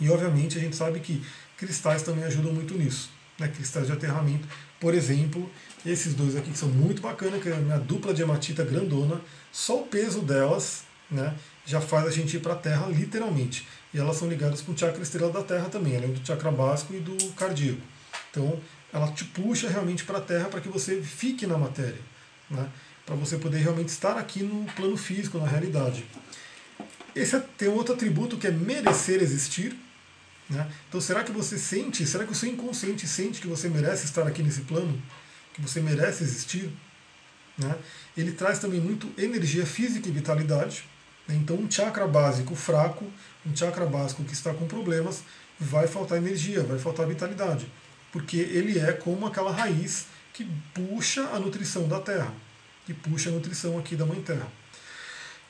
E obviamente a gente sabe que cristais também ajudam muito nisso, né, cristais de aterramento. Por exemplo, esses dois aqui que são muito bacanas, que é a minha dupla de hematita grandona, só o peso delas, né, já faz a gente ir para a Terra, literalmente. E elas são ligadas com o chakra estrela da Terra também, além do chakra básico e do cardíaco. Então, ela te puxa realmente para a Terra para que você fique na matéria, né? Para você poder realmente estar aqui no plano físico, na realidade. Esse tem outro atributo que é merecer existir, né? Então, será que você sente, será que o seu inconsciente sente que você merece estar aqui nesse plano? Que você merece existir? Né? Ele traz também muito energia física e vitalidade. Então um chakra básico fraco, um chakra básico que está com problemas, vai faltar energia, vai faltar vitalidade, porque ele é como aquela raiz que puxa a nutrição da terra, que puxa a nutrição aqui da mãe terra.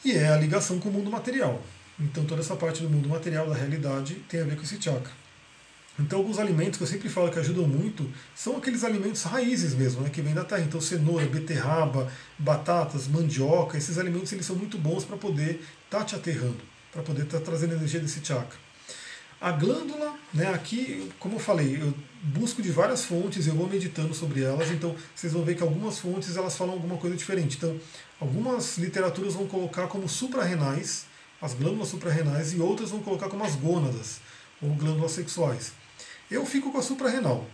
E é a ligação com o mundo material. Então toda essa parte do mundo material, da realidade, tem a ver com esse chakra. Então alguns alimentos que eu sempre falo que ajudam muito são aqueles alimentos raízes mesmo, né, que vêm da terra. Então cenoura, beterraba, batatas, mandioca, esses alimentos eles são muito bons para poder estar te aterrando, para poder estar trazendo energia desse chakra. A glândula, né, aqui, como eu falei, eu busco de várias fontes, eu vou meditando sobre elas, então vocês vão ver que algumas fontes elas falam alguma coisa diferente. Então algumas literaturas vão colocar como suprarrenais, as glândulas suprarrenais, e outras vão colocar como as gônadas, ou glândulas sexuais. Eu fico com a suprarrenal,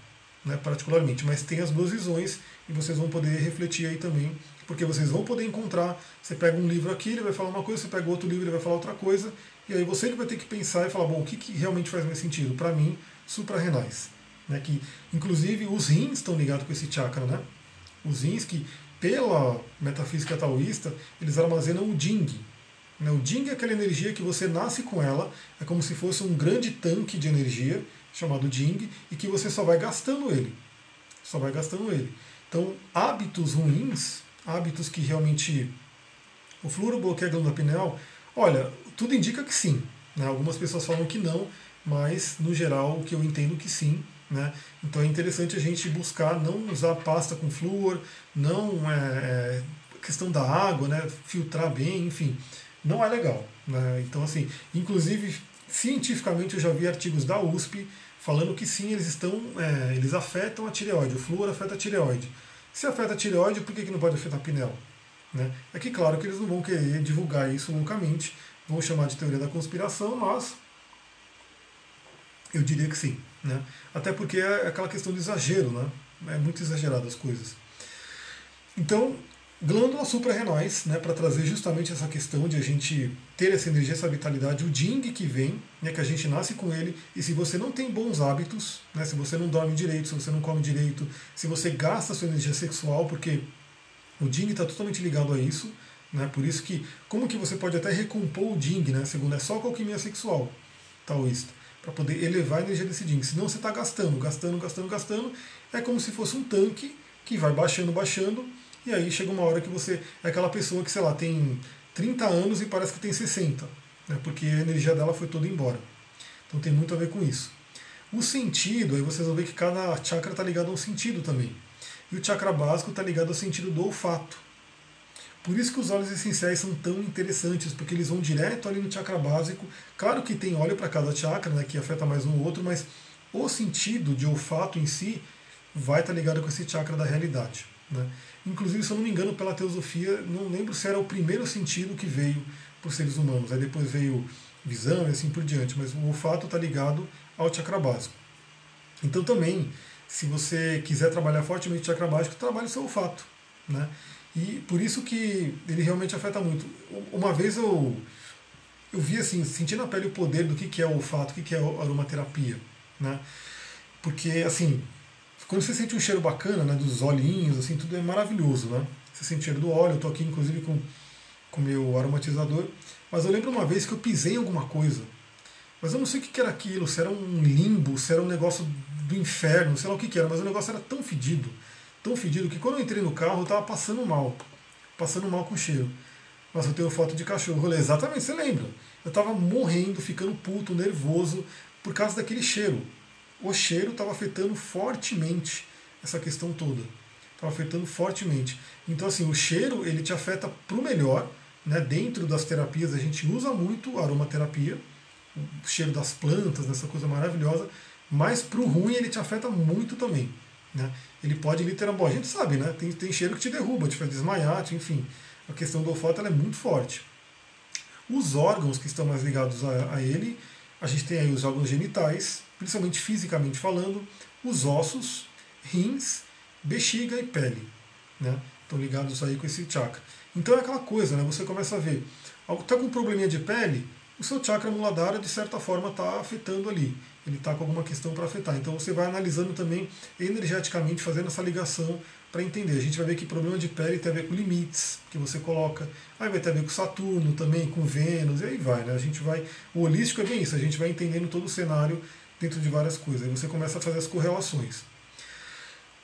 né, particularmente, mas tem as duas visões e vocês vão poder refletir aí também, porque vocês vão poder encontrar, você pega um livro aqui, ele vai falar uma coisa, você pega outro livro, ele vai falar outra coisa, e aí você que vai ter que pensar e falar, bom, o que realmente faz mais sentido? Para mim, suprarrenais, né, que inclusive os rins estão ligados com esse chakra, né? Os rins que, pela metafísica taoísta, eles armazenam o Jing. Né? O Jing é aquela energia que você nasce com ela, é como se fosse um grande tanque de energia, chamado Jing, e que você só vai gastando ele. Só vai gastando ele. Então, hábitos ruins, hábitos que realmente... O flúor bloqueia a glândula pineal. Olha, tudo indica que sim. Né? Algumas pessoas falam que não, mas no geral o que eu entendo que sim. Né? Então é interessante a gente buscar não usar pasta com flúor, não questão da água, né? Filtrar bem, enfim, não é legal. Né? Então assim, inclusive cientificamente eu já vi artigos da USP falando que sim, eles afetam a tireoide, o flúor afeta a tireoide. Se afeta a tireoide, por que que não pode afetar a pineal? Né? É que claro que eles não vão querer divulgar isso loucamente, vão chamar de teoria da conspiração, mas eu diria que sim. Né? Até porque é aquela questão do exagero, né? É muito exagerado as coisas. Então, glândulas suprarrenais, né, para trazer justamente essa questão de a gente ter essa energia, essa vitalidade, o Jing que vem, né, que a gente nasce com ele, e se você não tem bons hábitos, né, se você não dorme direito, se você não come direito, se você gasta sua energia sexual, porque o Jing está totalmente ligado a isso, né, por isso que, como que você pode até recompor o Jing, né, segundo é só com a alquimia sexual taoísta, para poder elevar a energia desse Jing. Senão você está gastando. É como se fosse um tanque que vai baixando, e aí chega uma hora que você é aquela pessoa que, sei lá, tem 30 anos e parece que tem 60, né, porque a energia dela foi toda embora. Então tem muito a ver com isso. O sentido, aí vocês vão ver que cada chakra está ligado a um sentido também. E o chakra básico está ligado ao sentido do olfato. Por isso que os óleos essenciais são tão interessantes, porque eles vão direto ali no chakra básico. Claro que tem óleo para cada chakra, né, que afeta mais um ou outro, mas o sentido de olfato em si vai estar ligado com esse chakra da realidade. Né? Inclusive, se eu não me engano, pela teosofia, não lembro se era o primeiro sentido que veio para os seres humanos. Aí depois veio visão e assim por diante, mas o olfato está ligado ao chakra básico. Então também, se você quiser trabalhar fortemente o chakra básico, trabalhe o seu olfato. Né? E por isso que ele realmente afeta muito. Uma vez eu vi assim, senti na pele o poder do que é o olfato, o que é a aromaterapia. Né? Porque assim, quando você sente um cheiro bacana, né, dos olhinhos, assim, tudo é maravilhoso. Né? Você sente o cheiro do óleo, eu estou aqui inclusive com o meu aromatizador. Mas eu lembro uma vez que eu pisei em alguma coisa. Mas eu não sei o que era aquilo, se era um limbo, se era um negócio do inferno, sei lá o que era, mas o negócio era tão fedido. Tão fedido que quando eu entrei no carro eu estava passando mal com o cheiro. Mas eu tenho foto de cachorro. Eu falei, exatamente, você lembra? Eu estava morrendo, ficando puto, nervoso, por causa daquele cheiro. O cheiro estava afetando fortemente essa questão toda. Estava afetando fortemente. Então, assim, o cheiro ele te afeta para o melhor. Né? Dentro das terapias a gente usa muito a aromaterapia, o cheiro das plantas, essa coisa maravilhosa, mas para o ruim ele te afeta muito também. Né? Ele pode literalmente, a gente sabe, né? Tem cheiro que te derruba, te faz desmaiar, enfim, a questão do olfato ela é muito forte. Os órgãos que estão mais ligados a ele, a gente tem aí os órgãos genitais, principalmente fisicamente falando, os ossos, rins, bexiga e pele, né? Estão ligados aí com esse chakra. Então é aquela coisa, né? Você começa a ver, está com um probleminha de pele, o seu chakra Muladhara de certa forma está afetando ali. Ele está com alguma questão para afetar. Então você vai analisando também energeticamente, fazendo essa ligação para entender. A gente vai ver que problema de pele tem a ver com limites que você coloca. Aí vai ter a ver com Saturno também, com Vênus, e aí vai, né? A gente vai. O holístico é bem isso, a gente vai entendendo todo o cenário dentro de várias coisas. Aí você começa a fazer as correlações.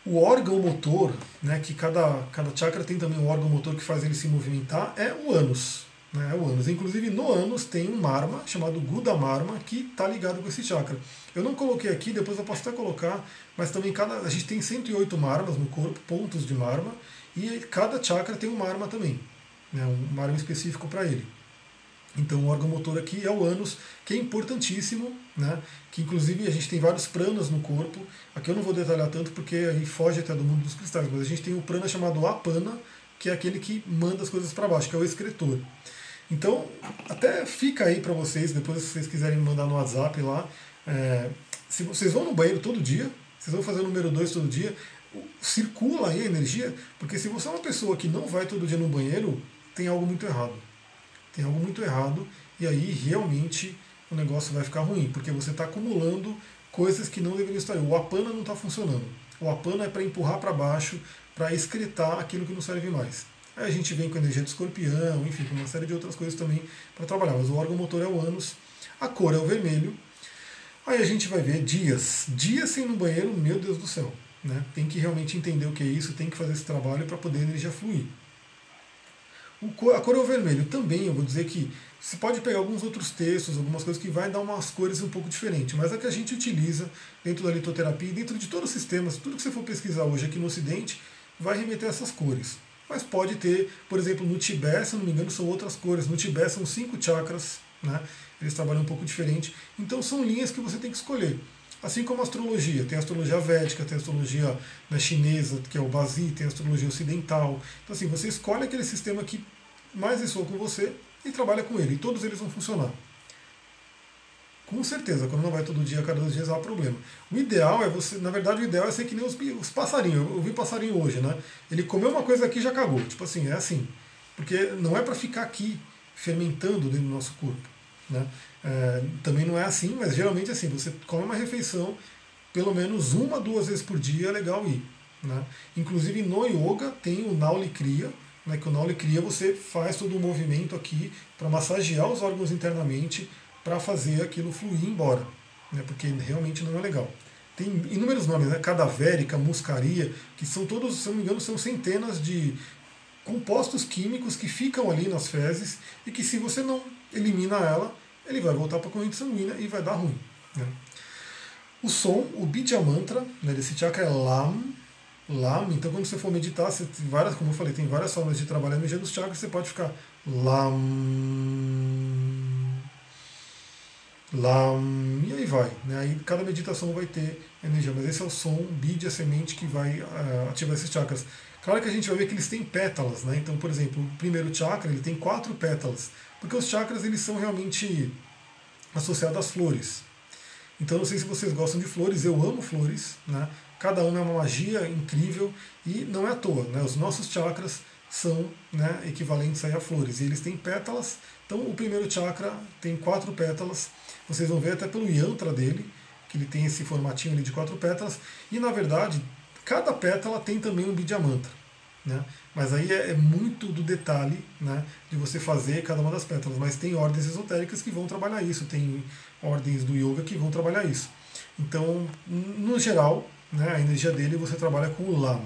O órgão motor, né, que cada chakra tem também um órgão motor que faz ele se movimentar, é o ânus. Né, o ânus. Inclusive no ânus tem um marma chamado Guda Marma que está ligado com esse chakra. Eu não coloquei aqui, depois eu posso até colocar, mas também a gente tem 108 marmas no corpo, pontos de marma, e cada chakra tem um marma também, né, um marma específico para ele. Então o órgão motor aqui é o ânus, que é importantíssimo, né, que inclusive a gente tem vários pranas no corpo, aqui eu não vou detalhar tanto porque aí foge até do mundo dos cristais, mas a gente tem um prana chamado Apana, que é aquele que manda as coisas para baixo, que é o excretor. Então, até fica aí para vocês, depois se vocês quiserem me mandar no WhatsApp lá, se vocês vão no banheiro todo dia, vocês vão fazer o número 2 todo dia, circula aí a energia, porque se você é uma pessoa que não vai todo dia no banheiro, tem algo muito errado. Tem algo muito errado, e aí realmente o negócio vai ficar ruim, porque você está acumulando coisas que não deveriam estar aí. O Apana não está funcionando. O Apana é para empurrar para baixo, para excretar aquilo que não serve mais. Aí a gente vem com a energia do escorpião, enfim, com uma série de outras coisas também para trabalhar. Mas o órgão motor é o ânus, a cor é o vermelho. Aí a gente vai ver dias sem ir no banheiro, meu Deus do céu. Né? Tem que realmente entender o que é isso, tem que fazer esse trabalho para poder a energia fluir. A cor é o vermelho. Também eu vou dizer que você pode pegar alguns outros textos, algumas coisas que vai dar umas cores um pouco diferentes, mas a que a gente utiliza dentro da litoterapia, dentro de todos os sistemas, tudo que você for pesquisar hoje aqui no Ocidente, vai remeter a essas cores. Mas pode ter, por exemplo, no Tibete, se não me engano, são outras cores. No Tibete são 5 chakras, né? Eles trabalham um pouco diferente. Então são linhas que você tem que escolher. Assim como a astrologia, tem a astrologia védica, tem a astrologia chinesa, que é o Bazi, tem a astrologia ocidental. Então assim, você escolhe aquele sistema que mais ressoa com você e trabalha com ele, e todos eles vão funcionar. Com certeza, quando não vai todo dia, cada 2 dias há problema. O ideal é você, na verdade o ideal é ser que nem os passarinhos. Eu vi passarinho hoje, né? Ele comeu uma coisa aqui e já cagou, tipo assim, é assim. Porque não é para ficar aqui fermentando dentro do nosso corpo, né? É, também não é assim, mas geralmente é assim, você come uma refeição pelo menos 1 a 2 vezes por dia, é legal ir, né? Inclusive no yoga tem o Nauli Kriya, né, que o Nauli Kriya você faz todo um movimento aqui para massagear os órgãos internamente para fazer aquilo fluir embora, né, porque realmente não é legal. Tem inúmeros nomes, né, cadavérica, muscaria, que são todos, se não me engano, são centenas de compostos químicos que ficam ali nas fezes e que se você não elimina ela, ele vai voltar para a corrente sanguínea e vai dar ruim, né? O som, o bija mantra, né, desse chakra é Lam. Então quando você for meditar, você tem várias, como eu falei, tem várias formas de trabalhar a energia dos chakras, você pode ficar Lam, e aí vai, né? Aí cada meditação vai ter energia, mas esse é o som, bija, semente, que vai ativar esses chakras. Claro que a gente vai ver que eles têm pétalas, né? Então, por exemplo, o primeiro chakra ele tem 4 pétalas, porque os chakras eles são realmente associados às flores. Então, não sei se vocês gostam de flores, eu amo flores, né? Cada uma é uma magia incrível e não é à toa, né? Os nossos chakras são, né, equivalentes aí a flores e eles têm pétalas. Então, o primeiro chakra tem 4 pétalas. Vocês vão ver até pelo yantra dele, que ele tem esse formatinho ali de 4 pétalas. E, na verdade, cada pétala tem também um bija mantra, né? Mas aí é muito do detalhe, né, de você fazer cada uma das pétalas. Mas tem ordens esotéricas que vão trabalhar isso, tem ordens do yoga que vão trabalhar isso. Então, no geral, né, a energia dele você trabalha com o Lam.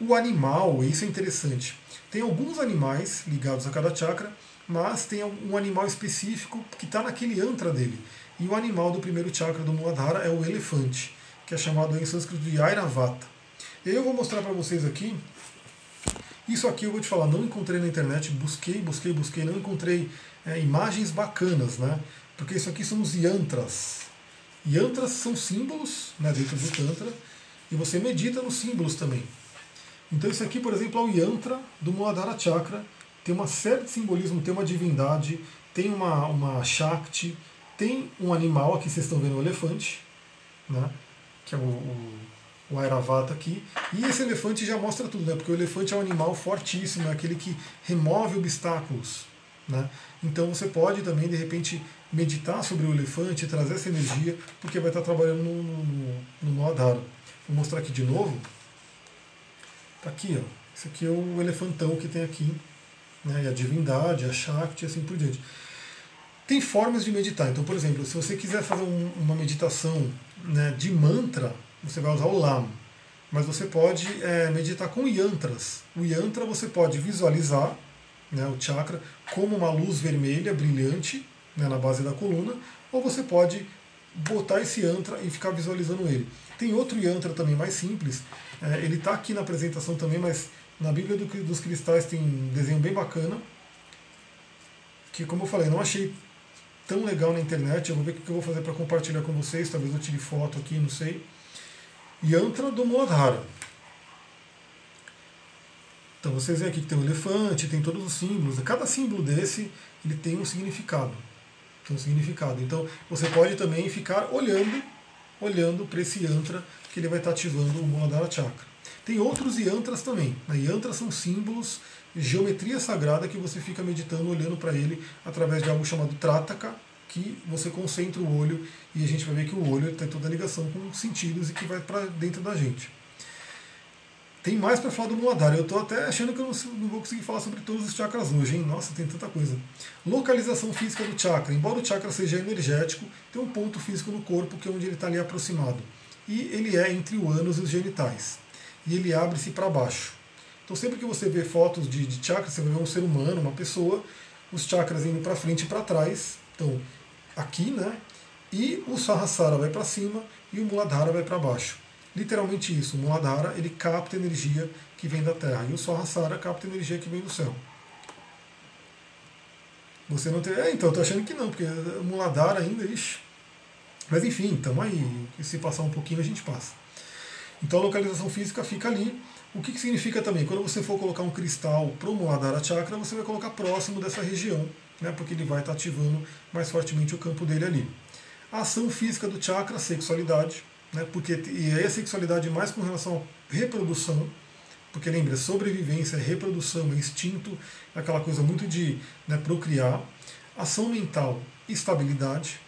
O animal, isso é interessante. Tem alguns animais ligados a cada chakra, mas tem um animal específico que está naquele yantra dele. E o animal do primeiro chakra do Muladhara é o elefante, que é chamado em sânscrito de Airavata. Eu vou mostrar para vocês aqui. Isso aqui eu vou te falar, não encontrei na internet, busquei, não encontrei imagens bacanas, né? Porque isso aqui são os yantras. Yantras são símbolos, né, dentro do Tantra, e você medita nos símbolos também. Então isso aqui, por exemplo, é o yantra do Muladhara Chakra. Tem uma série de simbolismo, tem uma divindade, tem uma Shakti, tem um animal, aqui vocês estão vendo o elefante, né, que é o Airavata aqui, e esse elefante já mostra tudo, né? Porque o elefante é um animal fortíssimo, é aquele que remove obstáculos, né? Então você pode também, de repente, meditar sobre o elefante, trazer essa energia, porque vai estar trabalhando no Muladhara. Vou mostrar aqui de novo. Está aqui, ó. Esse aqui é o elefantão que tem aqui, né? E a divindade, a Shakti e assim por diante. Tem formas de meditar. Então, por exemplo, se você quiser fazer uma meditação, né, de mantra, você vai usar o Lam, mas você pode meditar com yantras. O yantra você pode visualizar, né, o chakra como uma luz vermelha brilhante, né, na base da coluna, ou você pode botar esse yantra e ficar visualizando ele. Tem outro yantra também mais simples, ele está aqui na apresentação também, mas na Bíblia dos Cristais tem um desenho bem bacana, que, como eu falei, não achei tão legal na internet. Eu vou ver o que eu vou fazer para compartilhar com vocês, talvez eu tire foto aqui, não sei. Yantra do Muladhara. Então vocês veem aqui que tem um elefante, tem todos os símbolos. Cada símbolo desse, ele tem um significado. Tem um significado. Então você pode também ficar olhando para esse yantra, que ele vai estar ativando o Muladhara Chakra. Tem outros yantras também. Yantras são símbolos, geometria sagrada, que você fica meditando, olhando para ele através de algo chamado Trataka, que você concentra o olho, e a gente vai ver que o olho tem toda a ligação com os sentidos e que vai para dentro da gente. Tem mais para falar do Muladhara. Eu estou até achando que eu não vou conseguir falar sobre todos os chakras hoje, hein? Nossa, tem tanta coisa. Localização física do chakra. Embora o chakra seja energético, tem um ponto físico no corpo que é onde ele está ali aproximado. E ele é entre o ânus e os genitais. E ele abre-se para baixo. Então sempre que você vê fotos de chakras, você vê um ser humano, uma pessoa, os chakras indo para frente e para trás, então aqui, né? E o Sahasrara vai para cima e o Muladhara vai para baixo. Literalmente isso, o Muladhara ele capta energia que vem da Terra e o Sahasrara capta energia que vem do céu. Você não tem... então, eu tô achando que não, porque o Muladhara ainda, ixi. Mas enfim, tamo aí, se passar um pouquinho a gente passa. Então a localização física fica ali. O que significa também? Quando você for colocar um cristal para o Muladhara Chakra, você vai colocar próximo dessa região, né, porque ele vai estar ativando mais fortemente o campo dele ali. A ação física do chakra, sexualidade, né, porque, e aí a sexualidade mais com relação à reprodução, porque lembra, sobrevivência, reprodução, instinto, aquela coisa muito de procriar. Ação mental, estabilidade.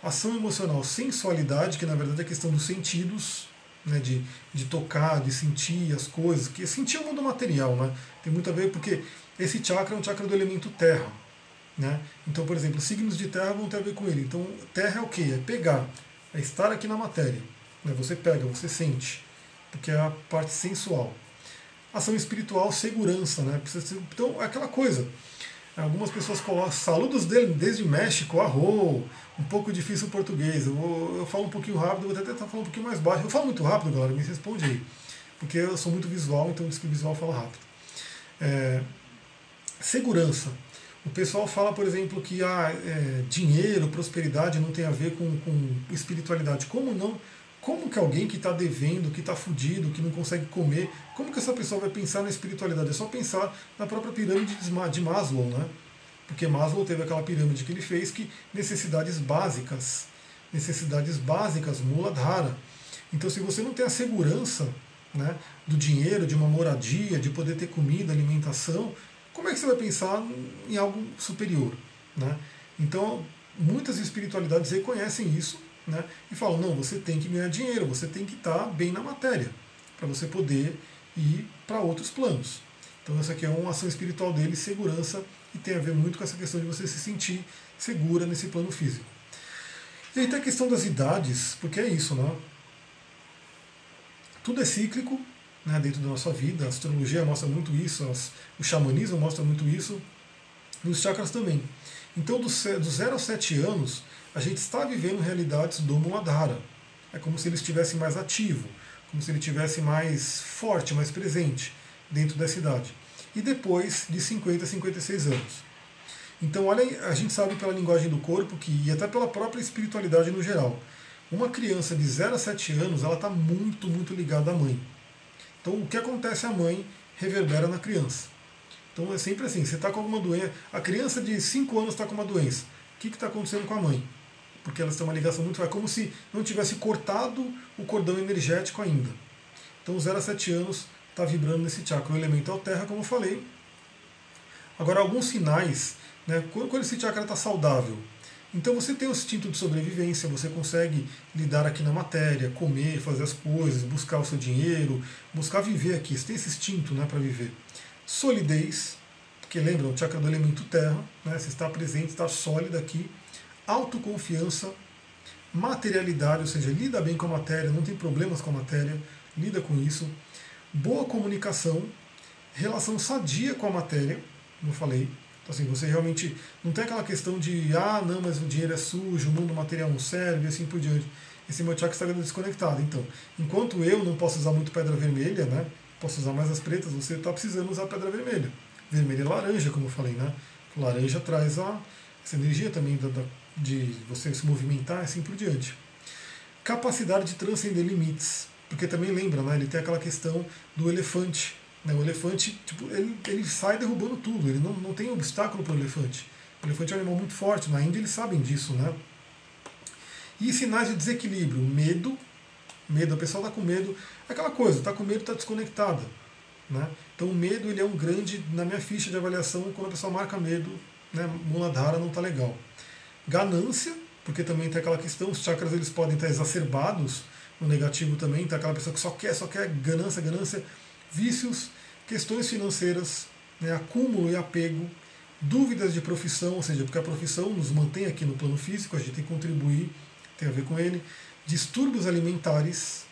Ação emocional, sensualidade, que na verdade é a questão dos sentidos, né, de tocar, de sentir as coisas, que sentir o mundo material, né, tem muito a ver, porque esse chakra é um chakra do elemento terra, né, então, por exemplo, signos de terra vão ter a ver com ele. Então, terra é o quê? É pegar, é estar aqui na matéria, né, você pega, você sente, porque é a parte sensual. Ação espiritual, segurança, né, precisa ser, então, é aquela coisa. Algumas pessoas colocam saludos desde México, arro, um pouco difícil o português, eu falo um pouquinho rápido, vou até tentar falar um pouquinho mais baixo. Eu falo muito rápido, galera, me responde aí, porque eu sou muito visual, então diz que o visual fala rápido. Segurança. O pessoal fala, por exemplo, que dinheiro, prosperidade não tem a ver com espiritualidade. Como não? Como que alguém que está devendo, que está fudido, que não consegue comer, como que essa pessoa vai pensar na espiritualidade? É só pensar na própria pirâmide de Maslow, né? Porque Maslow teve aquela pirâmide que ele fez que necessidades básicas, Muladhara. Então se você não tem a segurança, né, do dinheiro, de uma moradia, de poder ter comida, alimentação, como é que você vai pensar em algo superior, né? Então muitas espiritualidades reconhecem isso, né, e falam, não, você tem que ganhar dinheiro, você tem que estar bem na matéria, para você poder ir para outros planos. Então essa aqui é uma ação espiritual dele, segurança, e tem a ver muito com essa questão de você se sentir segura nesse plano físico. E aí tem a questão das idades, porque é isso, né? Tudo é cíclico, né, dentro da nossa vida, a astrologia mostra muito isso, o xamanismo mostra muito isso, e os chakras também. Então dos 0 aos 7 anos, a gente está vivendo realidades do Muladhara. É como se ele estivesse mais ativo, como se ele estivesse mais forte, mais presente dentro dessa idade. E depois de 50 a 56 anos. Então, olha, a gente sabe pela linguagem do corpo que, e até pela própria espiritualidade no geral, uma criança de 0 a 7 anos, ela está muito, muito ligada à mãe. Então, o que acontece à mãe reverbera na criança. Então, é sempre assim, você está com alguma doença, a criança de 5 anos está com uma doença, o que está acontecendo com a mãe? Porque elas têm uma ligação muito forte, como se não tivesse cortado o cordão energético ainda. Então, 0 a 7 anos está vibrando nesse chakra, o elemental terra, como eu falei. Agora, alguns sinais, né, quando esse chakra está saudável. Então, você tem o instinto de sobrevivência, você consegue lidar aqui na matéria, comer, fazer as coisas, buscar o seu dinheiro, buscar viver aqui. Você tem esse instinto, né, para viver. Solidez, porque lembra, o chakra do elemento terra, né, você está presente, está sólida aqui. Autoconfiança, materialidade, ou seja, lida bem com a matéria, não tem problemas com a matéria, lida com isso. Boa comunicação, relação sadia com a matéria, como eu falei. Então, assim, você realmente não tem aquela questão de, ah, não, mas o dinheiro é sujo, o mundo material não serve, e assim por diante. Esse meu chakra está desconectado. Então, enquanto eu não posso usar muito pedra vermelha, né, posso usar mais as pretas, você está precisando usar pedra vermelha. Vermelha e laranja, como eu falei, né? Laranja traz essa energia também de você se movimentar e assim por diante. Capacidade de transcender limites, porque também lembra, né, ele tem aquela questão do elefante, né, o elefante, tipo, ele sai derrubando tudo, ele não tem obstáculo para o elefante. O elefante é um animal muito forte, na Índia eles sabem disso, né? E sinais de desequilíbrio, medo, a pessoa está com medo, aquela coisa, está com medo, está desconectada, né? Então o medo, ele é um grande, na minha ficha de avaliação, quando a pessoa marca medo, né, Muladhara não está legal. Ganância, porque também tem aquela questão, os chakras eles podem estar exacerbados, no negativo também, tá aquela pessoa que só quer ganância, vícios, questões financeiras, né, acúmulo e apego, dúvidas de profissão, ou seja, porque a profissão nos mantém aqui no plano físico, a gente tem que contribuir, tem a ver com ele, distúrbios alimentares,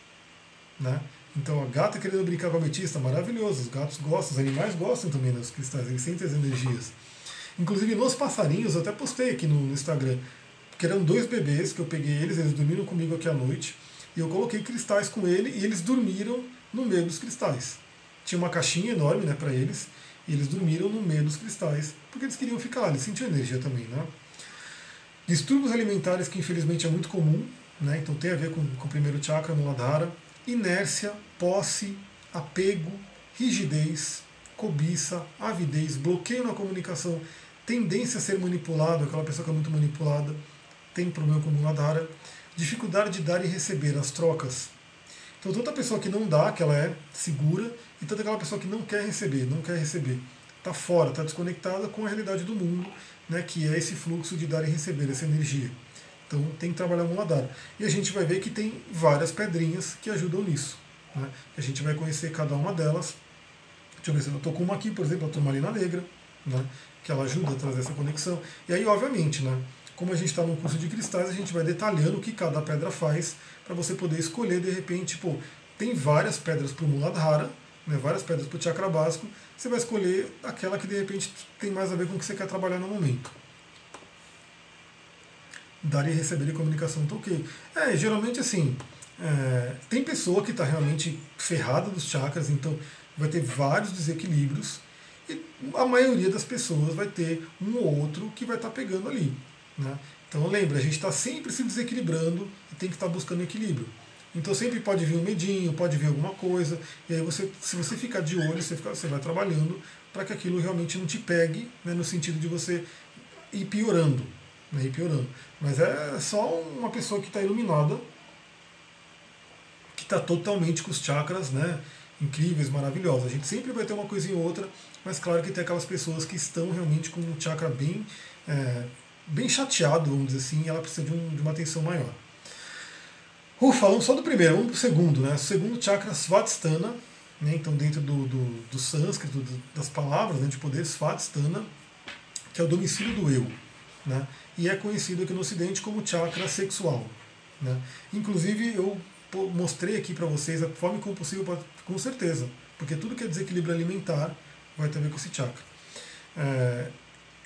né, Então a gata querendo brincar com a ametista, maravilhoso, os gatos gostam, os animais gostam também dos cristais, eles sentem as energias. Inclusive nos passarinhos, eu até postei aqui no Instagram, que eram dois bebês que eu peguei eles dormiram comigo aqui à noite, e eu coloquei cristais com ele e eles dormiram no meio dos cristais. Tinha uma caixinha enorme, né, para eles, e eles dormiram no meio dos cristais, porque eles queriam ficar lá, eles sentiam energia também, né? Distúrbios alimentares, que infelizmente é muito comum, né? Então tem a ver com o primeiro chakra, Muladhara. Inércia, posse, apego, rigidez, cobiça, avidez, bloqueio na comunicação, tendência a ser manipulado, aquela pessoa que é muito manipulada, tem problema com Muladhara, dificuldade de dar e receber, as trocas. Então toda pessoa que não dá, que ela é segura, e toda aquela pessoa que não quer receber, está fora, está desconectada com a realidade do mundo, né, que é esse fluxo de dar e receber, essa energia. Então tem que trabalhar o Muladhara. E a gente vai ver que tem várias pedrinhas que ajudam nisso, né? A gente vai conhecer cada uma delas. Deixa eu ver se eu estou com uma aqui, por exemplo, a turmalina negra, né? Que ela ajuda a trazer essa conexão. E aí, obviamente, né? Como a gente está num curso de cristais, a gente vai detalhando o que cada pedra faz para você poder escolher, de repente, pô, tem várias pedras para o Muladhara, né? Várias pedras para o chakra básico, você vai escolher aquela que, de repente, tem mais a ver com o que você quer trabalhar no momento. Dar e receber e comunicação, tá ok. Geralmente assim, tem pessoa que está realmente ferrada dos chakras, então vai ter vários desequilíbrios, e a maioria das pessoas vai ter um ou outro que vai estar pegando ali, né? Então lembra, a gente está sempre se desequilibrando e tem que estar buscando equilíbrio. Então sempre pode vir um medinho, pode vir alguma coisa, e aí você, se você ficar de olho, você vai trabalhando para que aquilo realmente não te pegue, né, no sentido de você ir piorando. Mas é só uma pessoa que está iluminada, que está totalmente com os chakras, né, incríveis, maravilhosos. A gente sempre vai ter uma coisinha ou outra, mas claro que tem aquelas pessoas que estão realmente com um chakra bem, bem chateado, vamos dizer assim, e ela precisa de uma atenção maior. Falamos só do primeiro, vamos para o segundo, né? O segundo chakra, Svadhisthana, né? Então dentro do sânscrito, das palavras, né, de poder, Svadhisthana, que é o domicílio do eu, né? E é conhecido aqui no Ocidente como chakra sexual, né? Inclusive eu mostrei aqui para vocês a forma compulsiva, com certeza, porque tudo que é desequilíbrio alimentar vai ter a ver com esse chakra.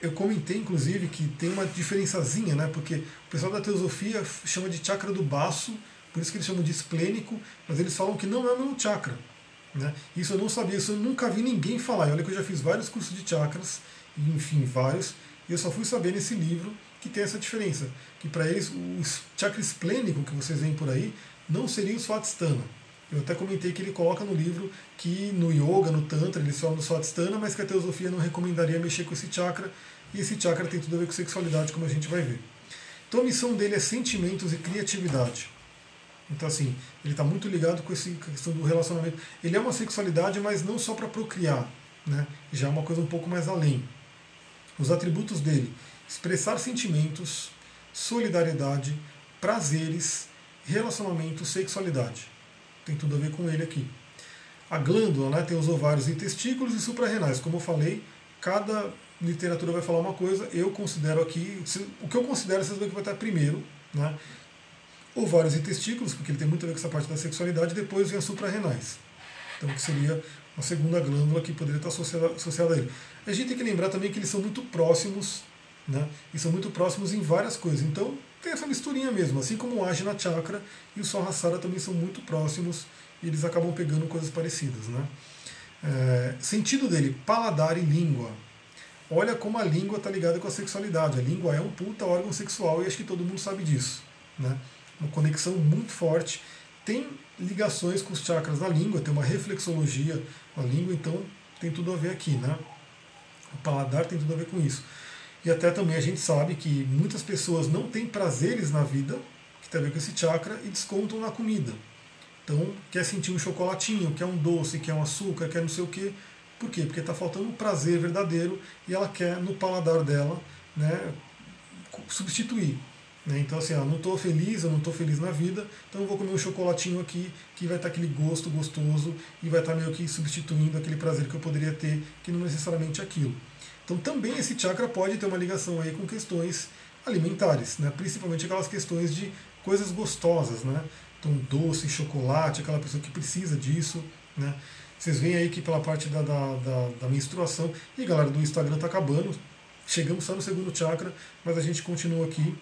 Eu comentei inclusive que tem uma diferençazinha, né? Porque o pessoal da teosofia chama de chakra do baço, por isso que eles chamam de esplênico, mas eles falam que não é o mesmo chakra, né? Isso eu não sabia, isso eu nunca vi ninguém falar. E olha que eu já fiz vários cursos de chakras, enfim, vários, e eu só fui saber nesse livro que tem essa diferença, que para eles o chakra esplênico que vocês veem por aí não seria o Svadhisthana. Eu até comentei que ele coloca no livro que no yoga, no tantra, eles falam do Svadhisthana, mas que a teosofia não recomendaria mexer com esse chakra, e esse chakra tem tudo a ver com sexualidade, como a gente vai ver. Então a missão dele é sentimentos e criatividade. Então assim, ele está muito ligado com essa questão do relacionamento. Ele é uma sexualidade, mas não só para procriar, né? Já é uma coisa um pouco mais além. Os atributos dele: expressar sentimentos, solidariedade, prazeres, relacionamento, sexualidade. Tem tudo a ver com ele aqui. A glândula, né, tem os ovários e testículos e suprarrenais. Como eu falei, cada literatura vai falar uma coisa. Eu considero aqui, o que eu considero, vocês vão ver que vai estar primeiro, né? Ovários e testículos, porque ele tem muito a ver com essa parte da sexualidade. Depois vem as suprarrenais, então que seria uma segunda glândula que poderia estar associada a ele. A gente tem que lembrar também que eles são muito próximos, né? E são muito próximos em várias coisas. Então tem essa misturinha mesmo, assim como o Ajna Chakra e o Sahasrara também são muito próximos, e eles acabam pegando coisas parecidas, né? Sentido dele: paladar e língua. Olha como a língua está ligada com a sexualidade. A língua é um puta órgão sexual, e acho que todo mundo sabe disso, né? Uma conexão muito forte. Tem ligações com os chakras da língua, tem uma reflexologia com a língua, então tem tudo a ver aqui, né? O paladar tem tudo a ver com isso. E até também a gente sabe que muitas pessoas não têm prazeres na vida, que tem a ver com esse chakra, e descontam na comida. Então, quer sentir um chocolatinho, quer um doce, quer um açúcar, quer não sei o quê. Por quê? Porque está faltando um prazer verdadeiro, e ela quer, no paladar dela, né, substituir. Então assim, não estou feliz, eu não estou feliz na vida, então eu vou comer um chocolatinho aqui, que vai estar aquele gosto gostoso, e vai estar meio que substituindo aquele prazer que eu poderia ter, que não necessariamente é aquilo. Então também esse chakra pode ter uma ligação aí com questões alimentares, né? Principalmente aquelas questões de coisas gostosas, né? Então, doce, chocolate, aquela pessoa que precisa disso, né? Vocês veem aí que pela parte da menstruação, e galera, do Instagram tá acabando, chegamos só no segundo chakra, mas a gente continua aqui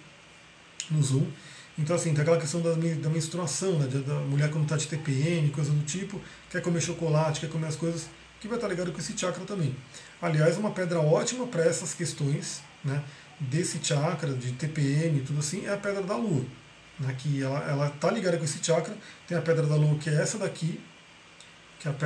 no Zoom. Então assim, tem aquela questão da menstruação, né? Da mulher quando tá de TPM, coisa do tipo, quer comer chocolate, quer comer as coisas, que vai estar ligado com esse chakra também. Aliás, uma pedra ótima para essas questões, né, desse chakra, de TPM e tudo assim, é a pedra da lua, né, que ela tá ligada com esse chakra. Tem a pedra da lua, que é essa daqui, que é a pedra